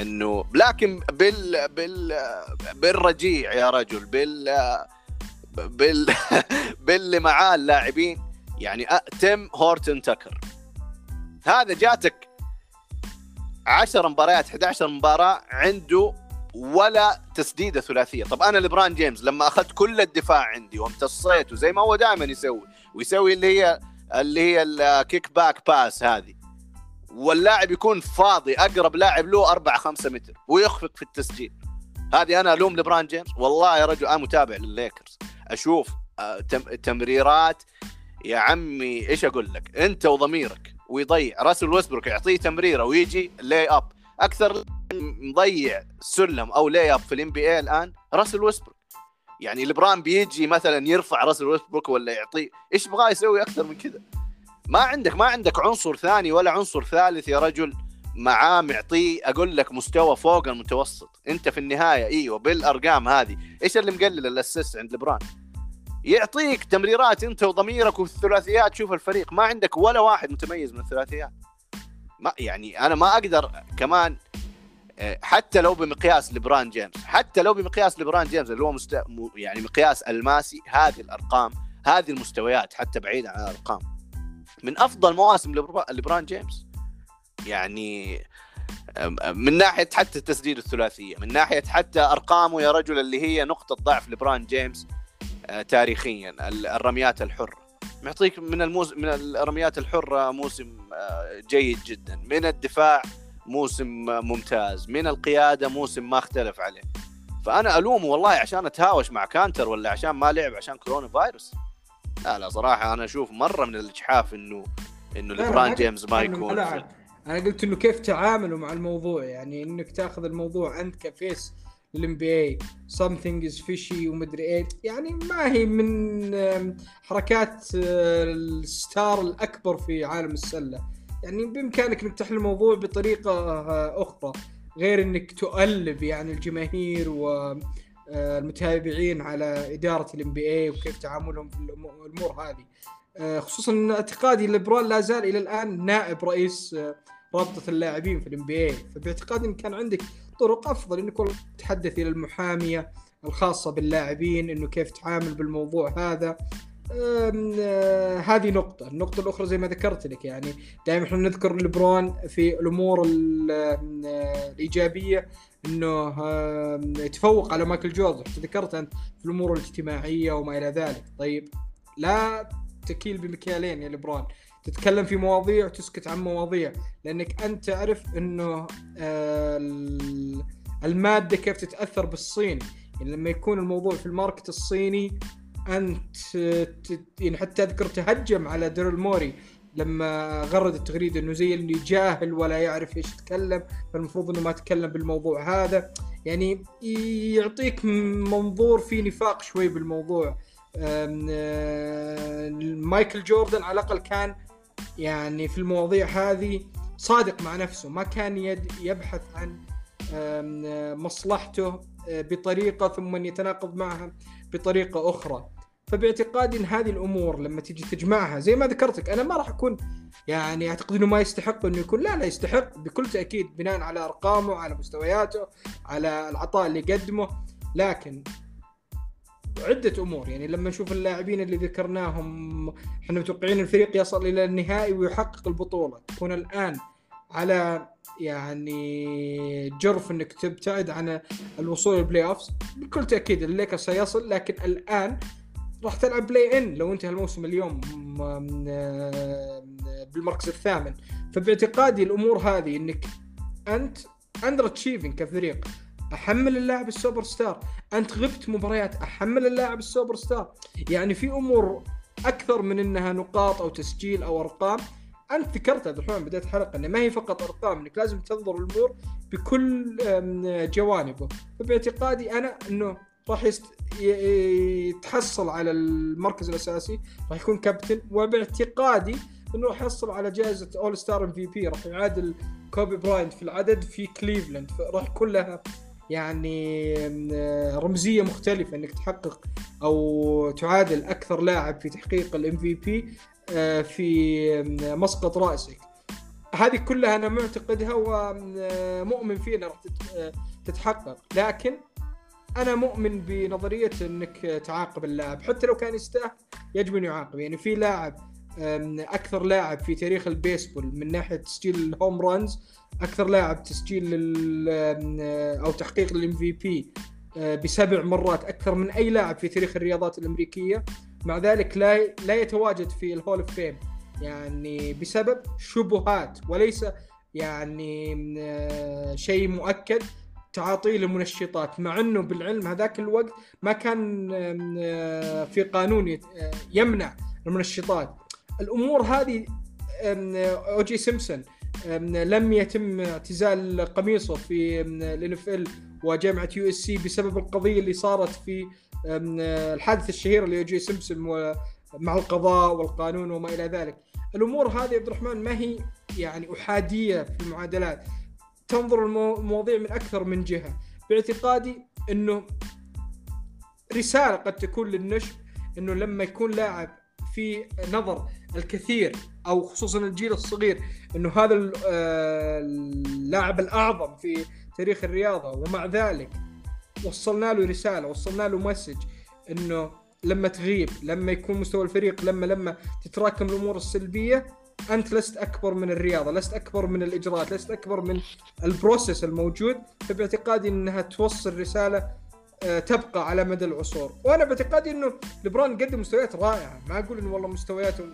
أنه، لكن بالرجيع يا رجل، باللي معاه اللاعبين، يعني تيم هورتن تاكر هذا جاتك 10 مباريات 11 مباراة عنده ولا تسديدة ثلاثية. طب أنا لبران جيمس لما أخذت كل الدفاع عندي وامتصيته زي ما هو دائما يسوي اللي هي الكيك باك باس هذه، واللاعب يكون فاضي أقرب لاعب له 4-5 متر ويخفق في التسجيل، هذه أنا ألوم لبران جيمس؟ والله يا رجل أنا متابع للليكرز، أشوف تمريرات يا عمي ايش اقول لك انت وضميرك ويضيع. راسل ويسبروك يعطيه تمريره ويجي لاي اب، اكثر مضيع سلم او لاي اب في الام بي اي الان راسل ويسبروك. يعني لبران بيجي مثلا يرفع راسل ويسبروك ولا يعطيه، ايش بغاه يسوي اكثر من كذا؟ ما عندك عنصر ثاني ولا عنصر ثالث يا رجل معاه معطيه اقول لك مستوى فوق المتوسط. انت في النهايه ايوه بالارقام هذه ايش اللي مقلل الاسيست عند لبران؟ يعطيك تمريرات انت وضميرك والثلاثيات. شوف الفريق ما عندك ولا واحد متميز من الثلاثيات. ما يعني انا ما اقدر كمان حتى لو بمقياس لبران جيمس، اللي هو يعني مقياس الماسي، هذه الارقام هذه المستويات حتى بعيد عن الارقام من افضل مواسم لبران جيمس. يعني من ناحيه حتى تسديد الثلاثيه، من ناحيه حتى ارقامه يا رجل اللي هي نقطه ضعف لبران جيمس تاريخيا، الرميات الحرة معطيك من الرميات الحرة موسم جيد جدا، من الدفاع موسم ممتاز، من القيادة موسم ما اختلف عليه. فأنا ألومه والله عشان أتهاوش مع كانتر ولا عشان ما لعب عشان كورونا فايروس. لا صراحة أنا أشوف مرة من الإجحاف إنه لبران جيمس ما يكون. أنا قلت إنه كيف تعاملوا مع الموضوع، يعني إنك تأخذ الموضوع أنت كفيس الNBA something is fishy ومدري ايه، يعني ما هي من حركات الستار الأكبر في عالم السلة. يعني بإمكانك انك تحل الموضوع بطريقة أخرى غير انك تؤلب يعني الجماهير والمتابعين على إدارة الNBA وكيف تعاملهم في الأمور هذه، خصوصاً ان اعتقادي لبران لا زال إلى الآن نائب رئيس رابطة اللاعبين في الNBA. فباعتقادي ان كان عندك طرق أفضل إنك تتحدث إلى المحامية الخاصة باللاعبين إنه كيف تعامل بالموضوع هذا. هذه نقطة. النقطة الأخرى زي ما ذكرت لك، يعني دائما إحنا نذكر لبران في الأمور الإيجابية إنه يتفوق على مايكل جوردن، ذكرت أنت في الأمور الاجتماعية وما إلى ذلك. طيب لا تكيل بمكيالين يا لبران، تتكلم في مواضيع وتسكت عن مواضيع، لأنك أنت تعرف أنه المادة كيف تتأثر بالصين. يعني لما يكون الموضوع في الماركت الصيني أنت يعني حتى أذكر تهجم على ديرل موري لما غرد التغريدة أنه زي اللي جاهل ولا يعرف إيش يتكلم، فالمفروض أنه ما تتكلم بالموضوع هذا. يعني يعطيك منظور في نفاق شوي بالموضوع. مايكل جوردن على الأقل كان يعني في المواضيع هذه صادق مع نفسه، ما كان يبحث عن مصلحته بطريقة ثم يتناقض معها بطريقة أخرى. فباعتقادي إن هذه الأمور لما تيجي تجمعها زي ما ذكرتك، أنا ما راح أكون يعني أعتقد إنه ما يستحق إنه يكون، لا يستحق بكل تأكيد بناء على أرقامه، على مستوياته، على العطاء اللي قدمه. لكن عدة أمور، يعني لما نشوف اللاعبين اللي ذكرناهم احنا متوقعين الفريق يصل إلى النهائي ويحقق البطولة، تكون الآن على يعني جرف انك تبتعد عن الوصول للبلاي اوفز. بكل تأكيد الليكرز سيصل، لكن الآن راح تلعب بلاي ان لو انتهى الموسم اليوم بالمركز 8. فباعتقادي الأمور هذه انك انت اندر تشيفين كفريق، أحمل اللاعب السوبر ستار. أنت غبت مباريات، أحمل اللاعب السوبر ستار. يعني في أمور أكثر من أنها نقاط أو تسجيل أو أرقام. أنت ذكرتها دحين بداية الحلقة أن ما هي فقط أرقام، أنك لازم تنظر الأمور بكل جوانبه. فباعتقادي أنا أنه راح يتحصل على المركز الأساسي، راح يكون كابتن، وباعتقادي أنه راح يحصل على جائزة أول ستار MVP، راح يعادل كوبي براينت في العدد في كليفلاند. راح يكون لها يعني رمزية مختلفة انك تحقق او تعادل اكثر لاعب في تحقيق MVP في مسقط رأسك. هذه كلها انا معتقدها ومؤمن فيها انها راح تتحقق، لكن انا مؤمن بنظرية انك تعاقب اللاعب حتى لو كان يستاهل، يجب ان يعاقب. يعني في لاعب اكثر لاعب في تاريخ البيسبول من ناحية تسجيل الهوم رانز، اكثر لاعب تسجيل او تحقيق للMVP ب7 مرات، اكثر من اي لاعب في تاريخ الرياضات الامريكيه. مع ذلك لا يتواجد في الهول اوف فيم، يعني بسبب شبهات وليس يعني شيء مؤكد. تعاطيه للمنشطات، مع انه بالعلم هذاك الوقت ما كان في قانون يمنع المنشطات. الامور هذه اوجي سيمبسون لم يتم اعتزال قميصه في الNFL وجامعة USC بسبب القضية اللي صارت في الحادث الشهير اللي أوجي سيمبسون مع القضاء والقانون وما إلى ذلك. الأمور هذه عبد الرحمن ما هي يعني أحادية في المعادلات، تنظر المواضيع من أكثر من جهة. باعتقادي أنه رسالة قد تكون للنشء أنه لما يكون لاعب في نظر الكثير أو خصوصا الجيل الصغير أنه هذا اللاعب الأعظم في تاريخ الرياضة، ومع ذلك وصلنا له رسالة، وصلنا له مسج أنه لما تغيب، لما يكون مستوى الفريق، لما تتراكم الأمور السلبية، أنت لست أكبر من الرياضة، لست أكبر من الإجراءات، لست أكبر من البروسيس الموجود. فباعتقادي أنها توصل رسالة تبقى على مدى العصور. وأنا باعتقادي أنه لبران قدم مستويات رائعة، ما أقول أنه والله مستوياته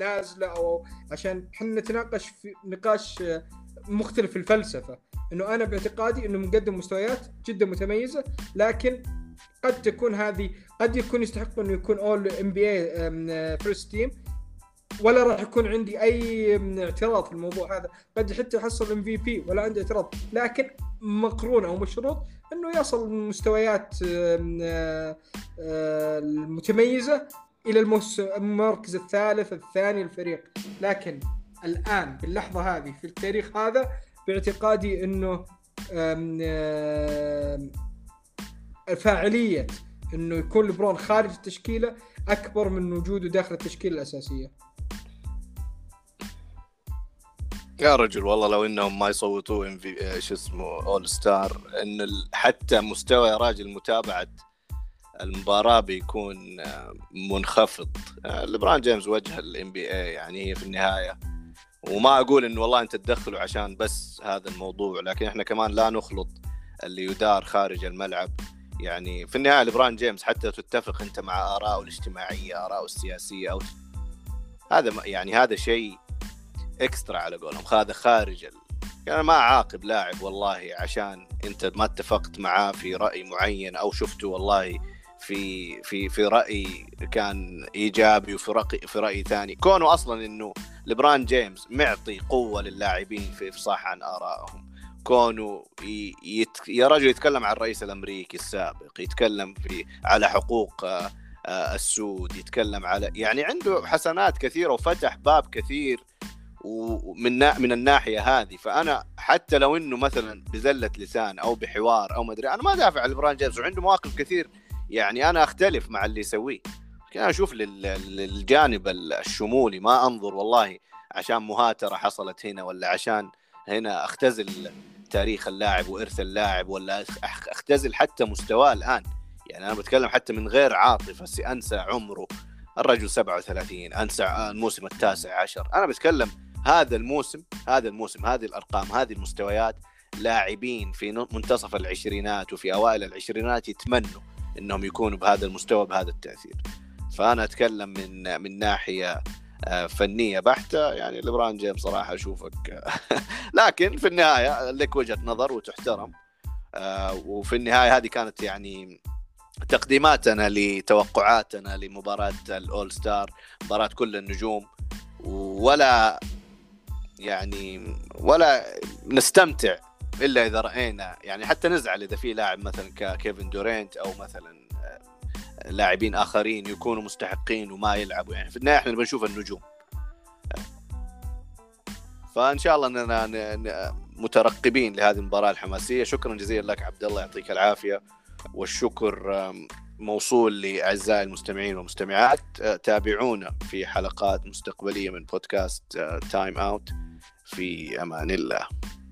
نازلة، أو عشان حنا نتناقش في نقاش مختلف في الفلسفة. أنه أنا باعتقادي أنه مقدم مستويات جدا متميزة، لكن قد تكون هذه قد يكون يستحق أنه يكون All NBA First Team، ولا راح يكون عندي أي اعتراض في الموضوع هذا، قد حتى يحصل MVP ولا عندي اعتراض، لكن مقرون أو مشروط أنه يصل المستويات المتميزة إلى المركز الثالث الثاني الفريق. لكن الآن باللحظة هذه في التاريخ هذا باعتقادي أنه فاعلية أنه يكون لبرون خارج التشكيلة أكبر من وجوده داخل التشكيلة الأساسية. يا رجل والله لو إنهم ما يصوتوا أول ستار، إن حتى مستوى يا راجل متابعة المباراة بيكون منخفض. لبران جيمس وجه NBA يعني هي في النهاية، وما أقول إن والله أنت تدخله عشان بس هذا الموضوع، لكن إحنا كمان لا نخلط اللي يدار خارج الملعب. يعني في النهاية لبران جيمس حتى تتفق أنت مع آراءه الاجتماعية، آراءه السياسية، أو هذا يعني هذا شيء اكسترا على قولهم، هذا خارج يعني ما عاقب لاعب والله عشان أنت ما اتفقت معاه في رأي معين، أو شفته والله في رأي كان إيجابي وفي رأي ثاني. كونه أصلا إنه لبران جيمس معطي قوة للاعبين في إفصاح عن آرائهم، كونه يا رجل يتكلم عن الرئيس الأمريكي السابق، يتكلم على حقوق السود، يتكلم على يعني عنده حسنات كثيرة وفتح باب كثير ومن الناحية هذه. فأنا حتى لو إنه مثلا بزلة لسان أو بحوار أو مدري، أنا ما دافع عن لبران جيمس، وعنده مواقف كثير يعني أنا أختلف مع اللي يسويه. أنا أشوف للجانب الشمولي، ما أنظر والله عشان مهاترة حصلت هنا ولا عشان هنا أختزل تاريخ اللاعب وإرث اللاعب ولا أختزل حتى مستواه الآن. يعني أنا بتكلم حتى من غير عاطفة، أنسى عمره، الرجل 37، أنسى الموسم 19. أنا بتكلم هذا الموسم، هذه الأرقام، هذه المستويات، لاعبين في منتصف العشرينات وفي أوائل العشرينات يتمنوا إنهم يكونوا بهذا المستوى بهذا التأثير. فأنا أتكلم من ناحية فنية بحتة، يعني لبران جيمس صراحة أشوفك لكن في النهاية لك وجهة نظر وتحترم. وفي النهاية هذه كانت يعني تقديماتنا لتوقعاتنا لمباراة الأول ستار، مباراة كل النجوم، ولا نستمتع إلا إذا رأينا يعني حتى نزعل إذا في لاعب مثلا ككيفن دورينت أو مثلا لاعبين آخرين يكونوا مستحقين وما يلعبوا. يعني في النهاية إحنا بنشوف النجوم، فإن شاء الله أننا مترقبين لهذه المباراة الحماسية. شكرا جزيلا لك عبد الله، يعطيك العافية، والشكر موصول لأعزائي المستمعين والمستمعات. تابعونا في حلقات مستقبلية من بودكاست تايم أوت. في أمان الله.